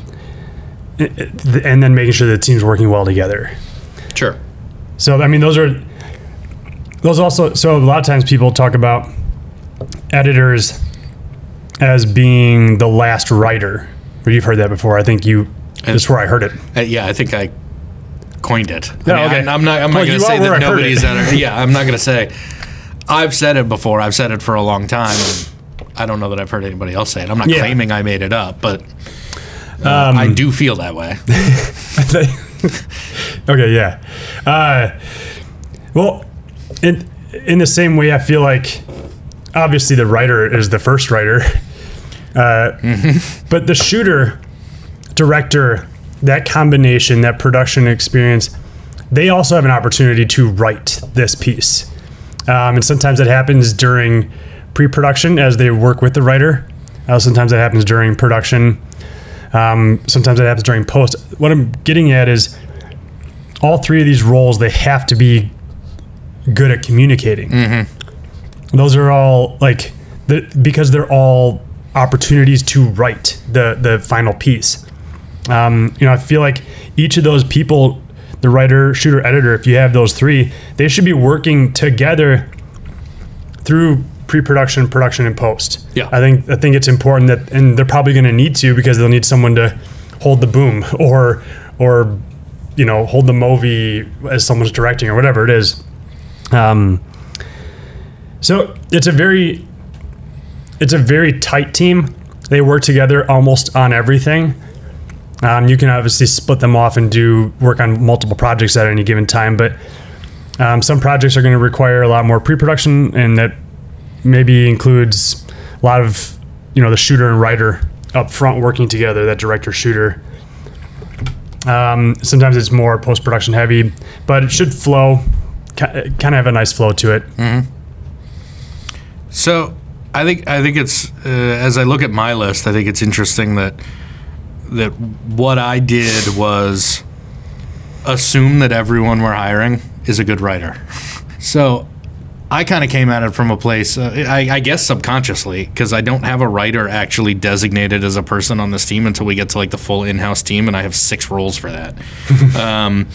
and then making sure that the team's working well together. Sure. So I mean, those are those also. So a lot of times people talk about editors as being the last writer. Or you've heard that before. I think you. And, that's where I heard it. Uh, yeah, I think I coined it. No, I mean, okay. I'm, I'm not. I'm well, not going to say that nobody's editor. Yeah, I'm not going to say. I've said it before. I've said it for a long time. And I don't know that I've heard anybody else say it. I'm not yeah. claiming I made it up, but uh, um, I do feel that way. Okay, yeah. Uh, well, in in the same way, I feel like obviously the writer is the first writer, uh, mm-hmm. but the shooter, director, that combination, that production experience, they also have an opportunity to write this piece. Um, and sometimes that happens during pre-production as they work with the writer. Uh, sometimes that happens during production. Um, sometimes that happens during post. What I'm getting at is all three of these roles, they have to be good at communicating. Mm-hmm. Those are all like, the, because they're all opportunities to write the, the final piece. Um, you know, I feel like each of those people, the writer, shooter, editor, if you have those three, they should be working together through pre-production, production, and post. Yeah. I think I think it's important that, and they're probably going to need to because they'll need someone to hold the boom or, or you know, hold the movie as someone's directing or whatever it is. Um, so it's a very, it's a very tight team. They work together almost on everything. Um, you can obviously split them off and do work on multiple projects at any given time, but um, some projects are going to require a lot more pre-production, and that maybe includes a lot of, you know, the shooter and writer up front working together, that director shooter. Um, sometimes it's more post-production heavy, but it should flow, kind of have a nice flow to it. Mm-hmm. So I think, I think it's, uh, as I look at my list, I think it's interesting that that what I did was assume that everyone we're hiring is a good writer. So I kind of came at it from a place, uh, I, I guess subconsciously, because I don't have a writer actually designated as a person on this team until we get to like the full in-house team, and I have six roles for that. um,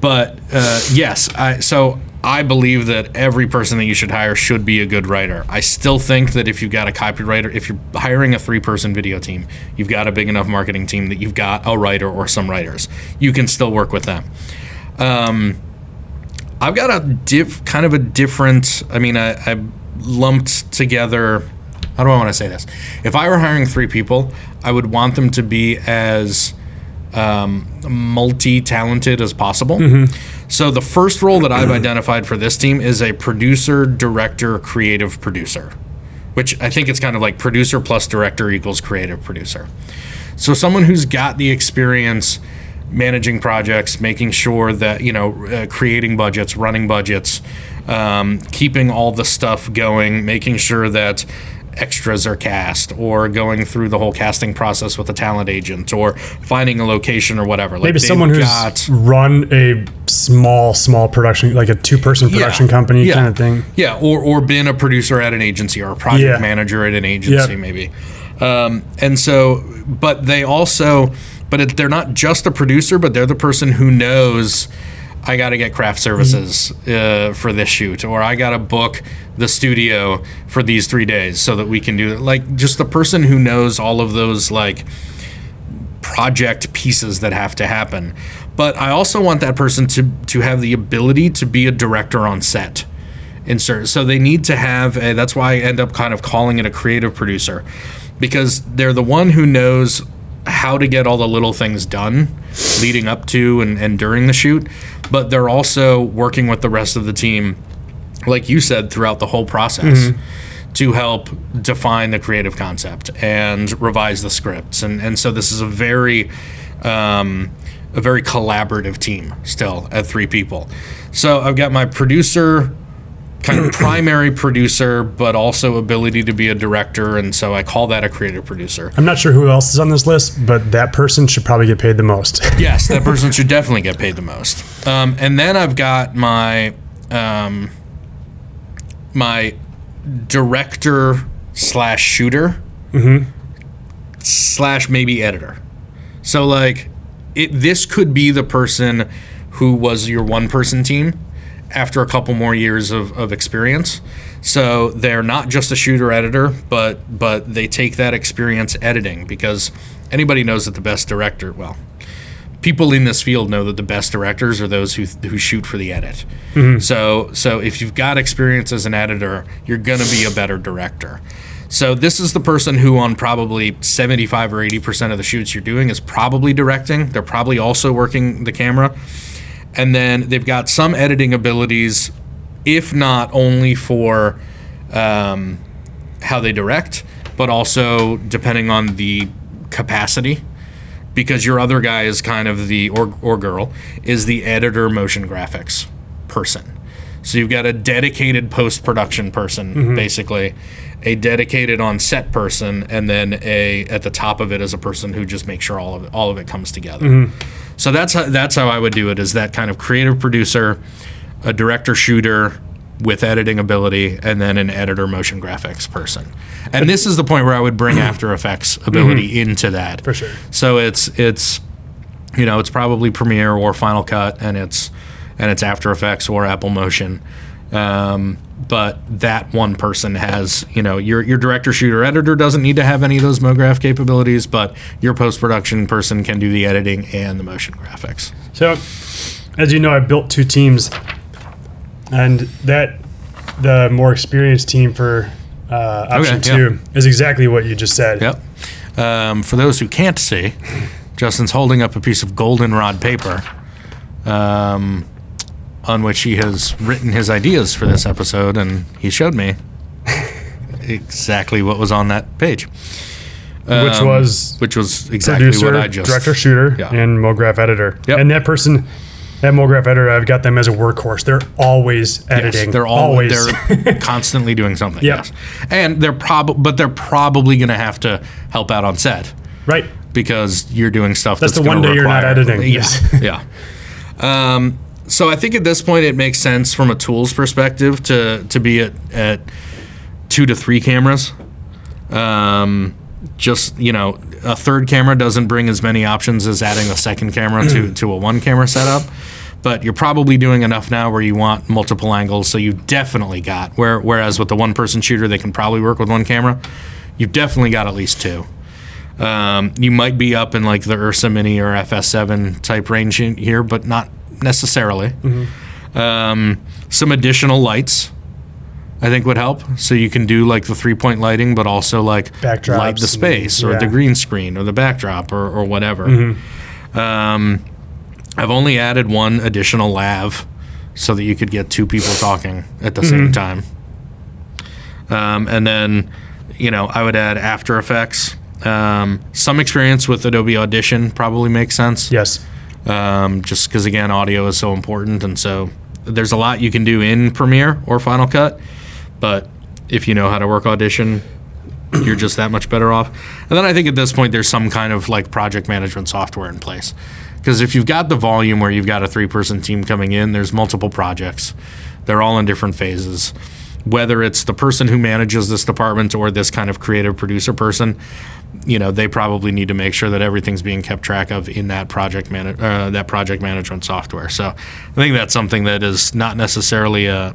but uh, yes, I, so I believe that every person that you should hire should be a good writer. I still think that if you've got a copywriter, if you're hiring a three-person video team, you've got a big enough marketing team that you've got a writer or some writers. You can still work with them. Um, I've got a diff, kind of a different, I mean, I, I lumped together, how do I want to say this? If I were hiring three people, I would want them to be as um, multi-talented as possible. Mm-hmm. So the first role that I've identified for this team is a producer, director, creative producer, which I think it's kind of like producer plus director equals creative producer. So someone who's got the experience managing projects, making sure that, you know, uh, creating budgets, running budgets, um, keeping all the stuff going, making sure that extras are cast, or going through the whole casting process with a talent agent, or finding a location or whatever. Like maybe someone who's got, run a small, small production, like a two-person production yeah, company yeah, kind of thing. Yeah, or or been a producer at an agency or a project yeah. manager at an agency yep. maybe. Um, and so, but they also, but it, they're not just a producer, but they're the person who knows, I got to get craft services uh, for this shoot, or I got to book the studio for these three days so that we can do it. Like just the person who knows all of those like project pieces that have to happen. But I also want that person to, to have the ability to be a director on set. Insert. So they need to have a, that's why I end up kind of calling it a creative producer, because they're the one who knows how to get all the little things done leading up to and, and during the shoot, but they're also working with the rest of the team, like you said, throughout the whole process mm-hmm. to help define the creative concept and revise the scripts. And, and so this is a very, um, a very collaborative team still at three people. So I've got my producer, kind of primary producer, but also ability to be a director, and so I call that a creative producer. I'm not sure who else is on this list, but that person should probably get paid the most. Yes, that person should definitely get paid the most. Um, and then I've got my um, my director slash shooter mm-hmm. slash maybe editor. So like, it, this could be the person who was your one-person team after a couple more years of, of experience. So they're not just a shooter editor, but but they take that experience editing, because anybody knows that the best director, well, people in this field know that the best directors are those who who shoot for the edit. Mm-hmm. So so if you've got experience as an editor, you're going to be a better director. So this is the person who on probably seventy-five or eighty percent of the shoots you're doing is probably directing. They're probably also working the camera. And then they've got some editing abilities, if not only for um, how they direct, but also depending on the capacity, because your other guy is kind of the, or, or girl, is the editor motion graphics person. So you've got a dedicated post-production person, mm-hmm. basically, a dedicated on-set person, and then a at the top of it is a person who just makes sure all of it, all of it comes together. Mm-hmm. So that's how, that's how I would do it, is that kind of creative producer, a director shooter with editing ability, and then an editor motion graphics person. And this is the point where I would bring After Effects ability mm-hmm. into that. For sure. So it's it's you know, it's probably Premiere or Final Cut, and it's and it's After Effects or Apple Motion. Um, but that one person has, you know, your your director, shooter, editor doesn't need to have any of those MoGraph capabilities, but your post-production person can do the editing and the motion graphics. So, as you know, I built two teams, and that the more experienced team for uh, option okay, two yeah. is exactly what you just said. Yep. Um, for those who can't see, Justin's holding up a piece of goldenrod paper. Um. on which he has written his ideas for this episode, and he showed me exactly what was on that page. Um, which was which was exactly producer, what I just... Director, shooter, yeah. and MoGraph editor. Yep. And that person, that MoGraph editor, I've got them as a workhorse. They're always editing. Yes, they're al- always. They're constantly doing something, yeah. yes. And they're prob- but they're probably going to have to help out on set. Right. Because you're doing stuff that's, that's the one day require, you're not editing. Yeah, yes. yeah. Um... So I think at this point it makes sense from a tools perspective to, to be at, at two to three cameras. Um, just, you know, a third camera doesn't bring as many options as adding a second camera to, to a one camera setup. But you're probably doing enough now where you want multiple angles, so you've definitely got, where, whereas with the one-person shooter they can probably work with one camera, you've definitely got at least two. Um, you might be up in like the Ursa Mini or F S seven type range in here, but not necessarily. Mm-hmm. Um, some additional lights, I think, would help. So you can do like the three-point lighting, but also like backdrops, light the space and, yeah. or the green screen or the backdrop or, or whatever. Mm-hmm. Um, I've only added one additional lav so that you could get two people talking at the mm-hmm. same time. Um, and then, you know, I would add After Effects. Um, some experience with Adobe Audition probably makes sense. Yes. Um, just because, again, audio is so important, and so there's a lot you can do in Premiere or Final Cut, but if you know how to work Audition, you're just that much better off. And then I think at this point, there's some kind of like project management software in place. Because if you've got the volume where you've got a three-person team coming in, there's multiple projects. They're all in different phases. Whether it's the person who manages this department or this kind of creative producer person, you know, they probably need to make sure that everything's being kept track of in that project man- uh, that project management software. So I think that's something that is not necessarily a,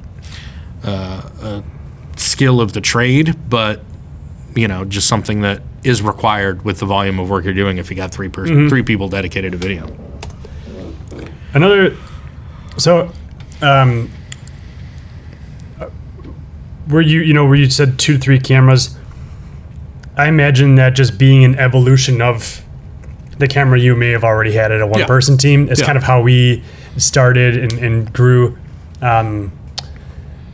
a, a skill of the trade, but, you know, just something that is required with the volume of work you're doing if you got three person, mm-hmm. three people dedicated to video. Another, so, um, where you, you know, where you said two to three cameras, I imagine that just being an evolution of the camera you may have already had at a one yeah. person team. It's yeah. kind of how we started and, and grew. Um,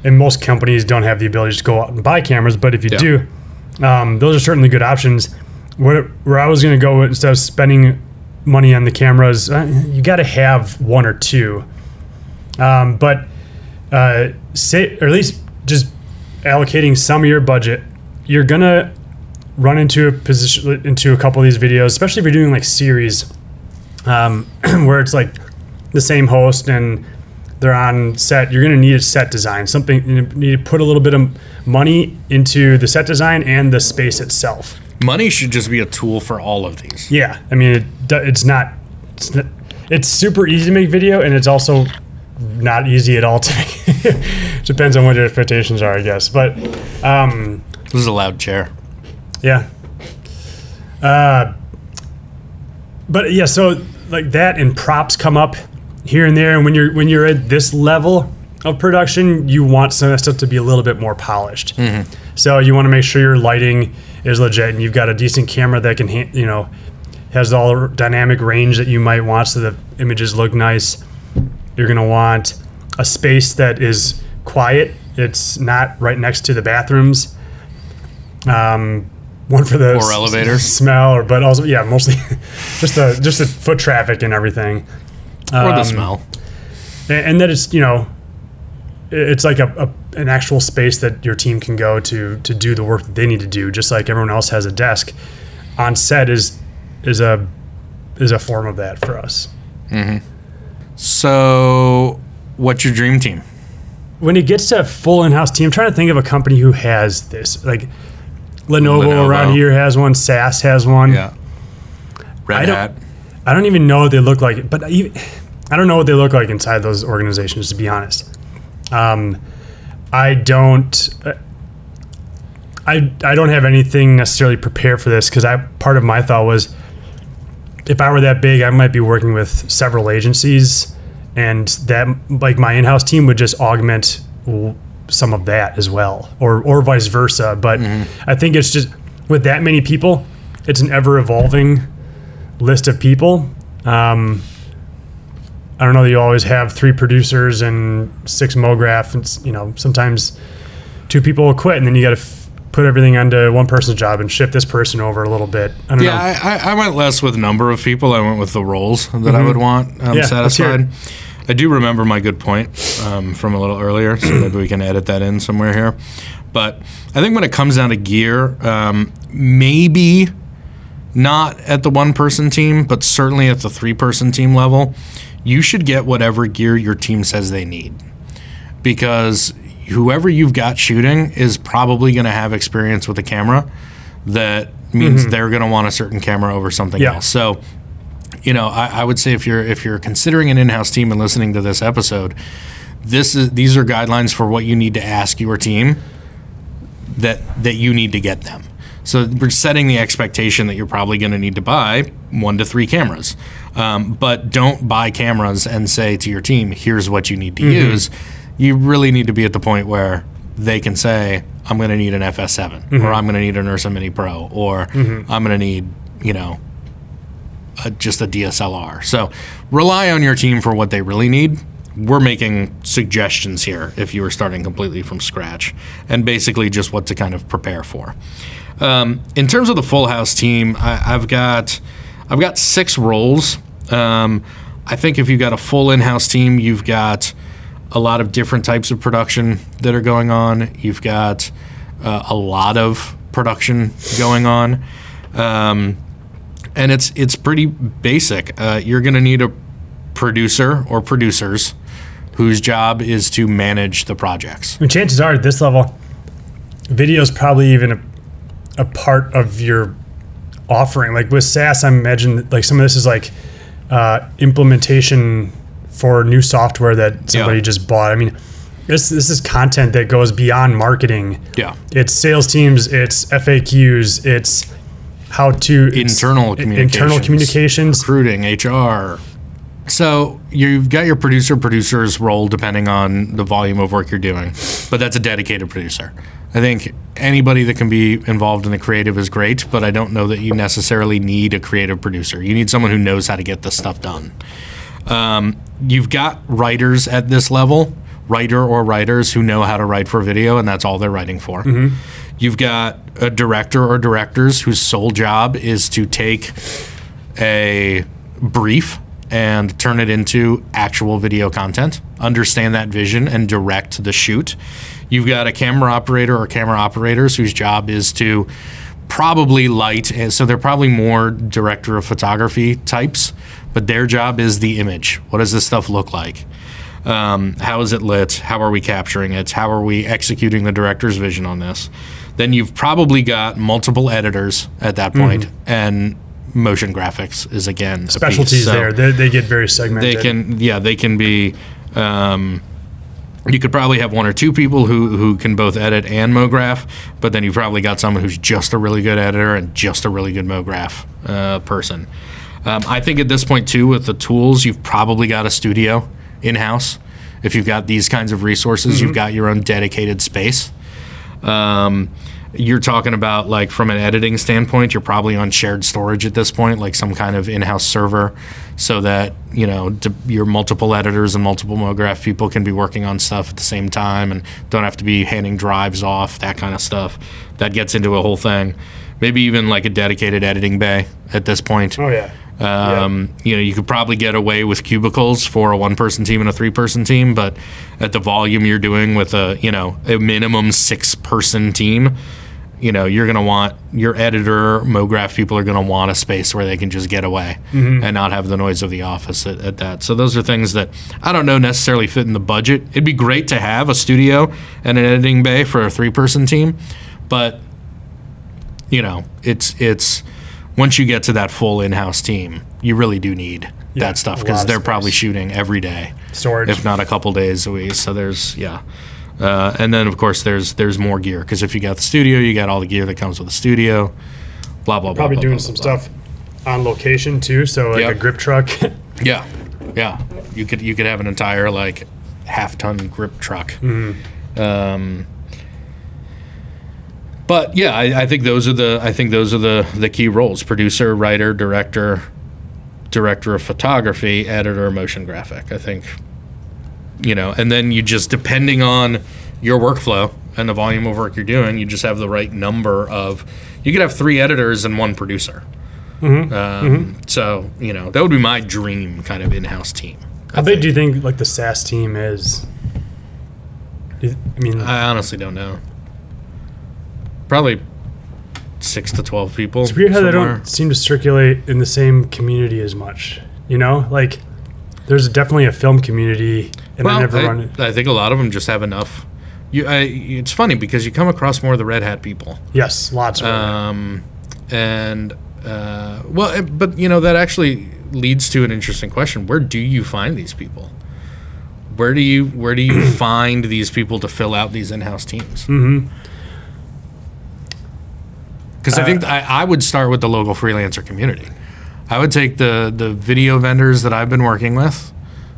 and most companies don't have the ability to go out and buy cameras, but if you yeah. do, Um, those are certainly good options. What, where I was going to go, instead of spending money on the cameras, you got to have one or two. Um, but uh, say, or at least just allocating some of your budget, you're going to run into a position, into a couple of these videos, especially if you're doing like series, um, where it's like the same host and they're on set. You're going to need a set design, something you need to put a little bit of money into the set design and the space itself. Money should just be a tool for all of these. Yeah, I mean, it, it's not, it's not, it's super easy to make video, and it's also not easy at all to make. Depends on what your expectations are, I guess. But um, this is a loud chair. Yeah. Uh, but yeah, so like that, and props come up here and there, and when you're when you're at this level of production, you want some of that stuff to be a little bit more polished. Mm-hmm. So you want to make sure your lighting is legit, and you've got a decent camera that can, you know, has all the dynamic range that you might want, so the images look nice. You're gonna want a space that is quiet. It's not right next to the bathrooms. Um, one for the or elevators, smell, or but also yeah, mostly just the just the foot traffic and everything. Or the um, smell, and that it's, you know, it's like a, a an actual space that your team can go to to do the work that they need to do. Just like everyone else has a desk, on set is is a is a form of that for us. Mm-hmm. So, what's your dream team? When it gets to a full in-house team, I'm trying to think of a company who has this. Like Lenovo, Lenovo. around here has one. S A S has one. Yeah. Red I Hat. I don't even know what they look like, but even, I don't know what they look like inside those organizations, to be honest. Um, I don't, I I don't have anything necessarily prepared for this, because I part of my thought was, if I were that big, I might be working with several agencies, and that like my in-house team would just augment some of that as well, or or vice versa. But mm-hmm. I think it's just with that many people, it's an ever-evolving list of people. um I don't know that you always have three producers and six MoGraph, and you know, sometimes two people will quit, and then you got to f- put everything onto one person's job and shift this person over a little bit. I don't yeah, know. Yeah, I, I went less with number of people. I went with the roles that mm-hmm. I would want. I'm yeah, satisfied. I do remember my good point um, from a little earlier, so maybe we can edit that in somewhere here. But I think when it comes down to gear, um, maybe not at the one-person team, but certainly at the three-person team level, you should get whatever gear your team says they need, because whoever you've got shooting is probably going to have experience with a camera that means mm-hmm. they're going to want a certain camera over something yeah. else. So, you know, I, I would say if you're if you're considering an in-house team and listening to this episode, this is these are guidelines for what you need to ask your team that that you need to get them. So we're setting the expectation that you're probably going to need to buy one to three cameras. Um, but don't buy cameras and say to your team, here's what you need to mm-hmm. use. You really need to be at the point where they can say, I'm going to need an F S seven, mm-hmm. or I'm going to need an Ursa Mini Pro, or mm-hmm. I'm going to need, you know, a, just a D S L R. So rely on your team for what they really need. We're making suggestions here if you were starting completely from scratch, and basically just what to kind of prepare for. Um, in terms of the full house team, I, I've got I've got six roles. Um, I think if you've got a full in-house team, you've got a lot of different types of production that are going on. You've got uh, a lot of production going on. Um, and it's it's pretty basic. Uh, you're going to need a producer or producers whose job is to manage the projects. I mean, chances are at this level, video is probably even a, a part of your offering. Like with S A S, I imagine that, like, some of this is like uh, implementation for new software that somebody yeah. just bought. I mean, this this is content that goes beyond marketing. Yeah, it's sales teams, it's F A Qs, it's how to internal it's, communications, internal communications, recruiting, H R. So you've got your producer producer's role depending on the volume of work you're doing, but that's a dedicated producer. I think anybody that can be involved in the creative is great, but I don't know that you necessarily need a creative producer. You need someone who knows how to get this stuff done. Um, you've got writers at this level, writer or writers who know how to write for video, and that's all they're writing for. Mm-hmm. You've got a director or directors whose sole job is to take a brief and turn it into actual video content, understand that vision, and direct the shoot. You've got a camera operator or camera operators whose job is to probably light, and so they're probably more director of photography types, but their job is the image. What does this stuff look like? Um, how is it lit? How are we capturing it? How are we executing the director's vision on this? Then you've probably got multiple editors at that point, mm-hmm. and motion graphics is again specialties so there. They, they get very segmented. They can, yeah, they can be. Um, you could probably have one or two people who who can both edit and MoGraph, but then you probably got someone who's just a really good editor and just a really good MoGraph uh, person. Um, I think at this point too, with the tools, you've probably got a studio in-house. If you've got these kinds of resources, mm-hmm. you've got your own dedicated space. Um, you're talking about, like, from an editing standpoint, you're probably on shared storage at this point, like some kind of in-house server, so that, you know, d- your multiple editors and multiple MoGraph people can be working on stuff at the same time and don't have to be handing drives off, that kind of stuff. That gets into a whole thing. Maybe even like a dedicated editing bay at this point. Oh, yeah. Um, yeah. You know, you could probably get away with cubicles for a one-person team and a three-person team, but at the volume you're doing with a, you know, a minimum six-person team, you know, you're going to want your editor, MoGraph people are going to want a space where they can just get away mm-hmm. and not have the noise of the office at, at that. So those are things that I don't know necessarily fit in the budget. It'd be great to have a studio and an editing bay for a three-person team, but, you know, it's it's once you get to that full in-house team, you really do need yeah, that stuff because they're space. Probably shooting every day, storage, if not a couple days a week. So there's yeah, uh, and then of course there's there's more gear because if you got the studio, you got all the gear that comes with the studio. Blah blah. You're probably blah. Probably doing blah, some blah, stuff blah. on location too, so like yep. a grip truck. yeah, yeah. You could you could have an entire like half ton grip truck. Mm-hmm. Um, But yeah, I, I think those are the I think those are the, the key roles: producer, writer, director, director of photography, editor, motion graphic. I think, you know, and then you just depending on your workflow and the volume of work you're doing, you just have the right number of. You could have three editors and one producer. Mm-hmm. Um, mm-hmm. So you know that would be my dream kind of in-house team. How big do you think like the S A S team is? I mean, I honestly don't know. Probably six to twelve people. It's weird how somewhere. They don't seem to circulate in the same community as much. You know, like there's definitely a film community, and well, I never I, run it. I think a lot of them just have enough. You, I, it's funny because you come across more of the Red Hat people. Yes, lots. Of um, and uh, well, but you know that actually leads to an interesting question: where do you find these people? Where do you where do you find these people to fill out these in-house teams? Mm-hmm. Because I think I, I would start with the local freelancer community. I would take the, the video vendors that I've been working with,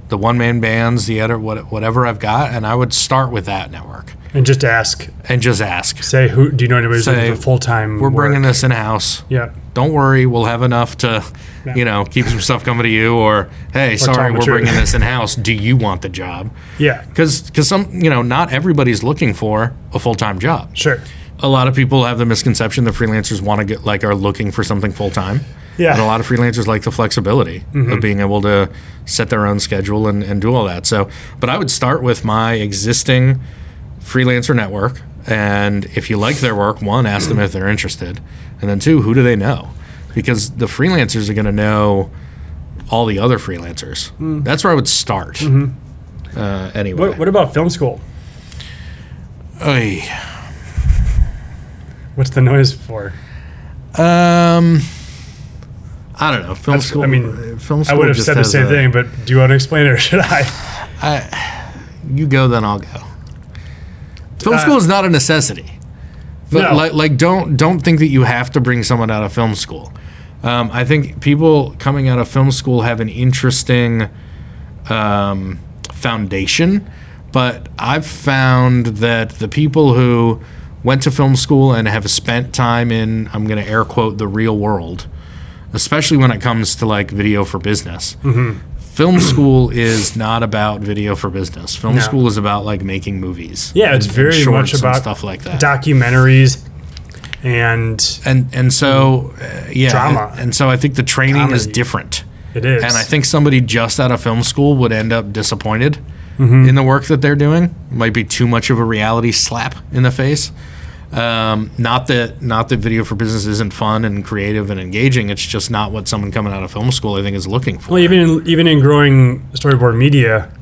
the one-man bands, the editor, what, whatever I've got, and I would start with that network. And just ask. And just ask. Say, who do you know anybody who's looking for full-time We're work? Bringing this in-house. Yeah. Don't worry, we'll have enough to, yeah. you know, keep some stuff coming to you. Or, hey, or sorry, we're bringing this in-house. Do you want the job? Yeah. Because some, you know, not everybody's looking for a full-time job. Sure. A lot of people have the misconception that freelancers want to get like are looking for something full time. Yeah. And a lot of freelancers like the flexibility mm-hmm. of being able to set their own schedule and, and do all that. So, but I would start with my existing freelancer network And if you like their work, one, ask them if they're interested. And then two, who do they know? Because the freelancers are going to know all the other freelancers. Mm. That's where I would start. Mm-hmm. Uh, anyway. What, what about film school? Oy. What's the noise for? Um, I don't know. Film That's, school. I mean, film school I would have said the same a, thing, but do you want to explain it or should I? I you go, then I'll go. Film uh, school is not a necessity. But no. like, like, don't don't think that you have to bring someone out of film school. Um, I think people coming out of film school have an interesting um, foundation, but I've found that the people who went to film school and have spent time in, I'm going to air quote, the real world, especially when it comes to like video for business. Mm-hmm. Film school is not about video for business. Film no. school is about like making movies. Yeah, it's and, very and much about stuff like that. Documentaries and and and so uh, yeah, drama. And, and so I think the training Comedy. is different. It is. And I think somebody just out of film school would end up disappointed mm-hmm. in the work that they're doing. It might be too much of a reality slap in the face. Um, not that not that video for business isn't fun and creative and engaging. It's just not what someone coming out of film school, I think, is looking for. Well, even in, even in growing storyboard media,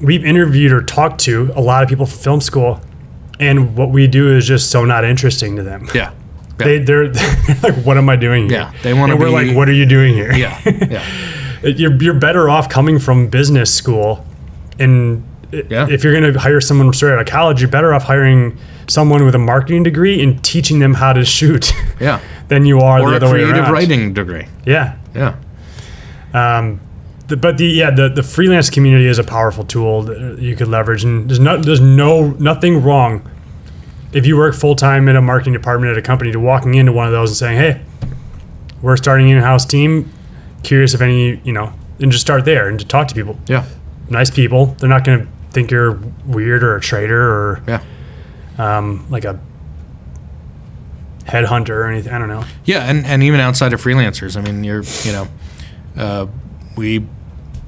we've interviewed or talked to a lot of people from film school, and what we do is just so not interesting to them. Yeah, yeah. They, they're, they're like, "What am I doing here?" Yeah, they want to. And we're be, like, "What are you doing here?" Yeah, yeah. you're you're better off coming from business school, and yeah. if you're going to hire someone straight out of college, you're better off hiring someone with a marketing degree and teaching them how to shoot yeah. than you are or the other way around. Or a creative writing degree. Yeah. Yeah. Um, the, but the yeah the, the freelance community is a powerful tool that you could leverage, and there's no there's no nothing wrong if you work full time in a marketing department at a company to walking into one of those and saying, "Hey, we're starting an in-house team. Curious if any, you know," and just start there and to talk to people. Yeah. Nice people. They're not going to think you're weird or a traitor or yeah. Um, like a headhunter or anything. I don't know. Yeah, and, and even outside of freelancers, I mean, you're you know, uh, we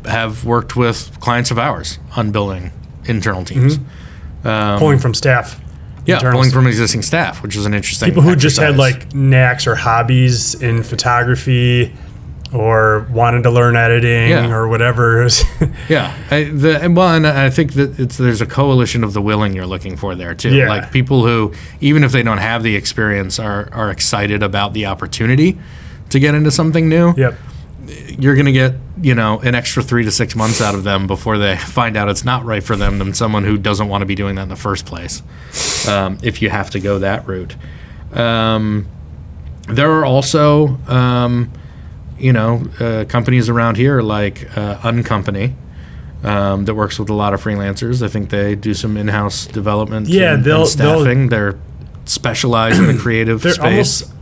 have worked with clients of ours on building internal teams, mm-hmm. um, pulling from staff. Yeah, pulling staff. From existing staff, which is an interesting. People who exercise. Just had like knacks or hobbies in photography, or wanted to learn editing yeah. or whatever. yeah. I, the, and well, and I think that it's, there's a coalition of the willing you're looking for there, too. Yeah. Like people who, even if they don't have the experience, are, are excited about the opportunity to get into something new. Yep. You're going to get, you know, an extra three to six months out of them before they find out it's not right for them than someone who doesn't want to be doing that in the first place, um, if you have to go that route. Um, there are also... Um, you know, uh, companies around here like uh, Uncompany um, that works with a lot of freelancers. I think they do some in-house development yeah, and, they'll, and staffing. They'll, they're specialized in the creative they're space. Almost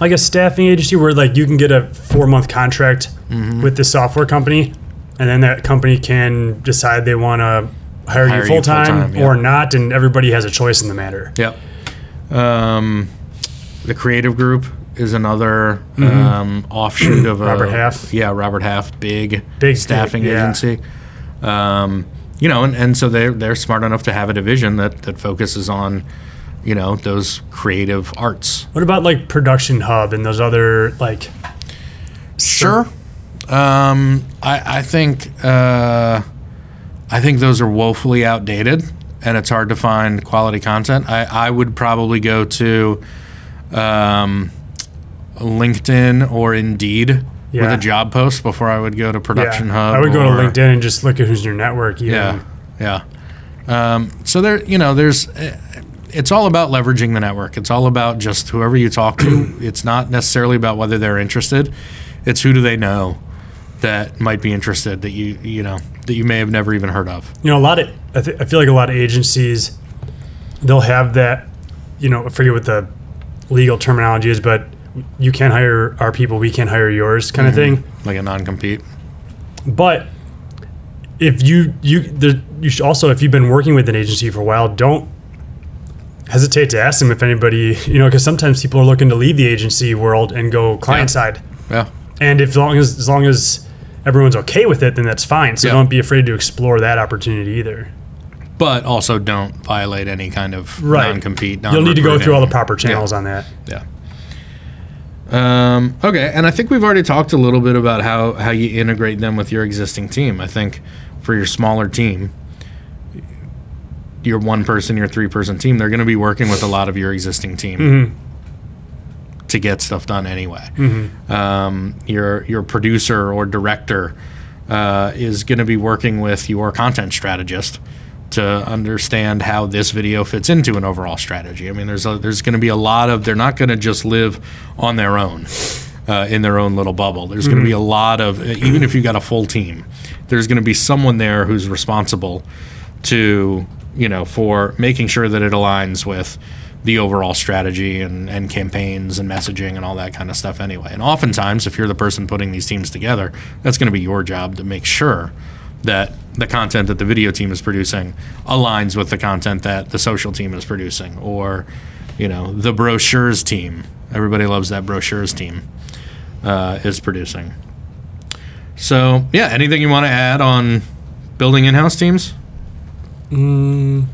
like a staffing agency where like you can get a four-month contract mm-hmm. with the software company, and then that company can decide they want to hire, hire you full-time full yeah. or not, and everybody has a choice in the matter. Yep. Um, the Creative Group is another mm-hmm. um, offshoot of a Robert Half. Yeah, Robert Half, big, big staffing big, yeah. agency. Um, you know, and, and so they're they're smart enough to have a division that, that focuses on, you know, those creative arts. What about like Production Hub and those other like? Sure, um, I I think uh, I think those are woefully outdated, and it's hard to find quality content. I I would probably go to. Um, LinkedIn or Indeed yeah. with a job post before I would go to Production yeah. Hub. I would go or, to LinkedIn and just look at who's in your network. Even. Yeah, yeah. Um, so there, you know, there's. It's all about leveraging the network. It's all about just whoever you talk to. It's not necessarily about whether they're interested. It's who do they know that might be interested that you you know that you may have never even heard of. You know, a lot of I, th- I feel like a lot of agencies, they'll have that. You know, I forget what the legal terminology is, but you can't hire our people, we can't hire yours kind mm-hmm. of thing. Like a non-compete. But if you, you, there, you should also, if you've been working with an agency for a while, don't hesitate to ask them if anybody, you know, because sometimes people are looking to leave the agency world and go client yeah. side. Yeah. And if as long as, as long as everyone's okay with it, then that's fine. So yeah. don't be afraid to explore that opportunity either. but also don't violate any kind of right. non-compete. You'll need to go through all the proper channels yeah. on that. Yeah. Um, okay, and I think we've already talked a little bit about how, how you integrate them with your existing team. I think for your smaller team, your one-person, your three-person team, they're going to be working with a lot of your existing team mm-hmm. to get stuff done anyway. Mm-hmm. Um, your your producer or director uh, is going to be working with your content strategist to understand how this video fits into an overall strategy. I mean, there's a, there's going to be a lot of, they're not going to just live on their own uh, in their own little bubble. There's mm-hmm. going to be a lot of, even if you got a full team, there's going to be someone there who's responsible to, you know, for making sure that it aligns with the overall strategy and, and campaigns and messaging and all that kind of stuff anyway. And oftentimes, if you're the person putting these teams together, that's going to be your job to make sure that the content that the video team is producing aligns with the content that the social team is producing, or, you know, the brochures team. Everybody loves that brochures team uh, is producing. So, yeah, anything you want to add on building in-house teams? Mm.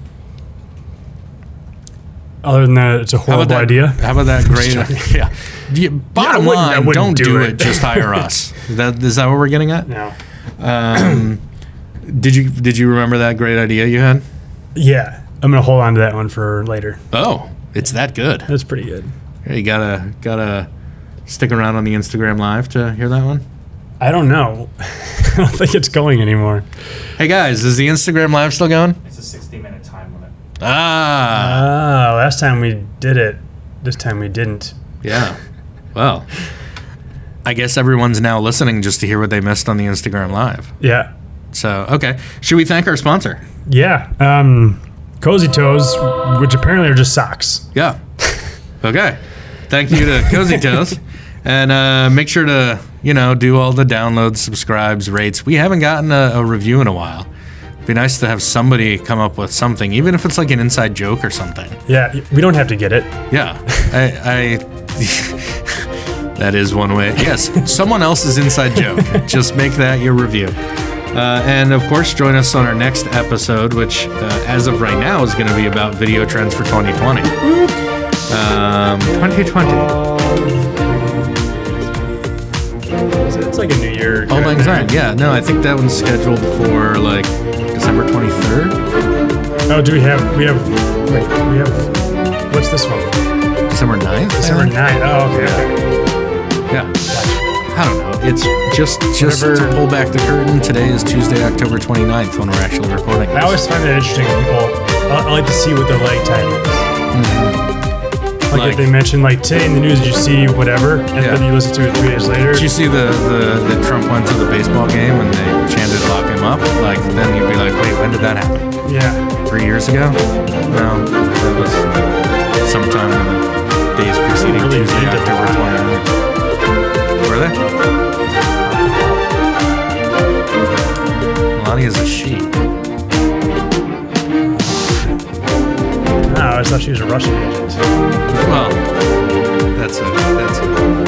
Other than that, it's a horrible how that, idea. How about that great idea? Yeah. Bottom yeah, I line, I don't do, do it. it. Just hire us. Is that, is that what we're getting at? No. Um, did you did you remember that great idea you had? Yeah. I'm going to hold on to that one for later. Oh, it's that good. That's pretty good. You gotta gotta stick around on the Instagram Live to hear that one? I don't know. I don't think it's going anymore. Hey, guys, is the Instagram Live still going? It's a sixty-minute time limit. Ah. Ah, last time we did it. This time we didn't. Yeah. Well, I guess everyone's now listening just to hear what they missed on the Instagram Live. Yeah. So, okay. Should we thank our sponsor? Yeah. Um, Cozy Toes, which apparently are just socks. Yeah. Okay. Thank you to Cozy Toes. And uh, make sure to, you know, do all the downloads, subscribes, rates. We haven't gotten a, a review in a while. It'd be nice to have somebody come up with something, even if it's like an inside joke or something. Yeah, we don't have to get it. Yeah. I, I that is one way. Yes, someone else's inside joke. Just make that your review. Uh, and, of course, join us on our next episode, which, uh, as of right now, is going to be about video trends for twenty twenty. Um, twenty twenty. It's like a New Year. Oh, my God. Yeah. No, I think that one's scheduled for like December twenty-third. Oh, do we have, we have, wait, we have, what's this one? December ninth? December ninth. Oh, okay. Yeah. yeah. Gotcha. I don't know. It's just, just Whenever, to pull back the curtain, today is Tuesday, October twenty-ninth when we're actually recording this. I always find it interesting when people, I, I like to see what their leg time is. Mm-hmm. Like, like if they mention, like, today in the news, you see whatever, and yeah. then you listen to it three days later. Did you see the, the, the Trump went to the baseball game and they chanted lock him up? Like, then you'd be like, wait, when did that happen? Yeah. Three years ago? No, that was sometime in the days preceding really Tuesday, October twentieth. Were they? Melania is a sheep. No, I thought she was a Russian agent. Well, that's it. That's it.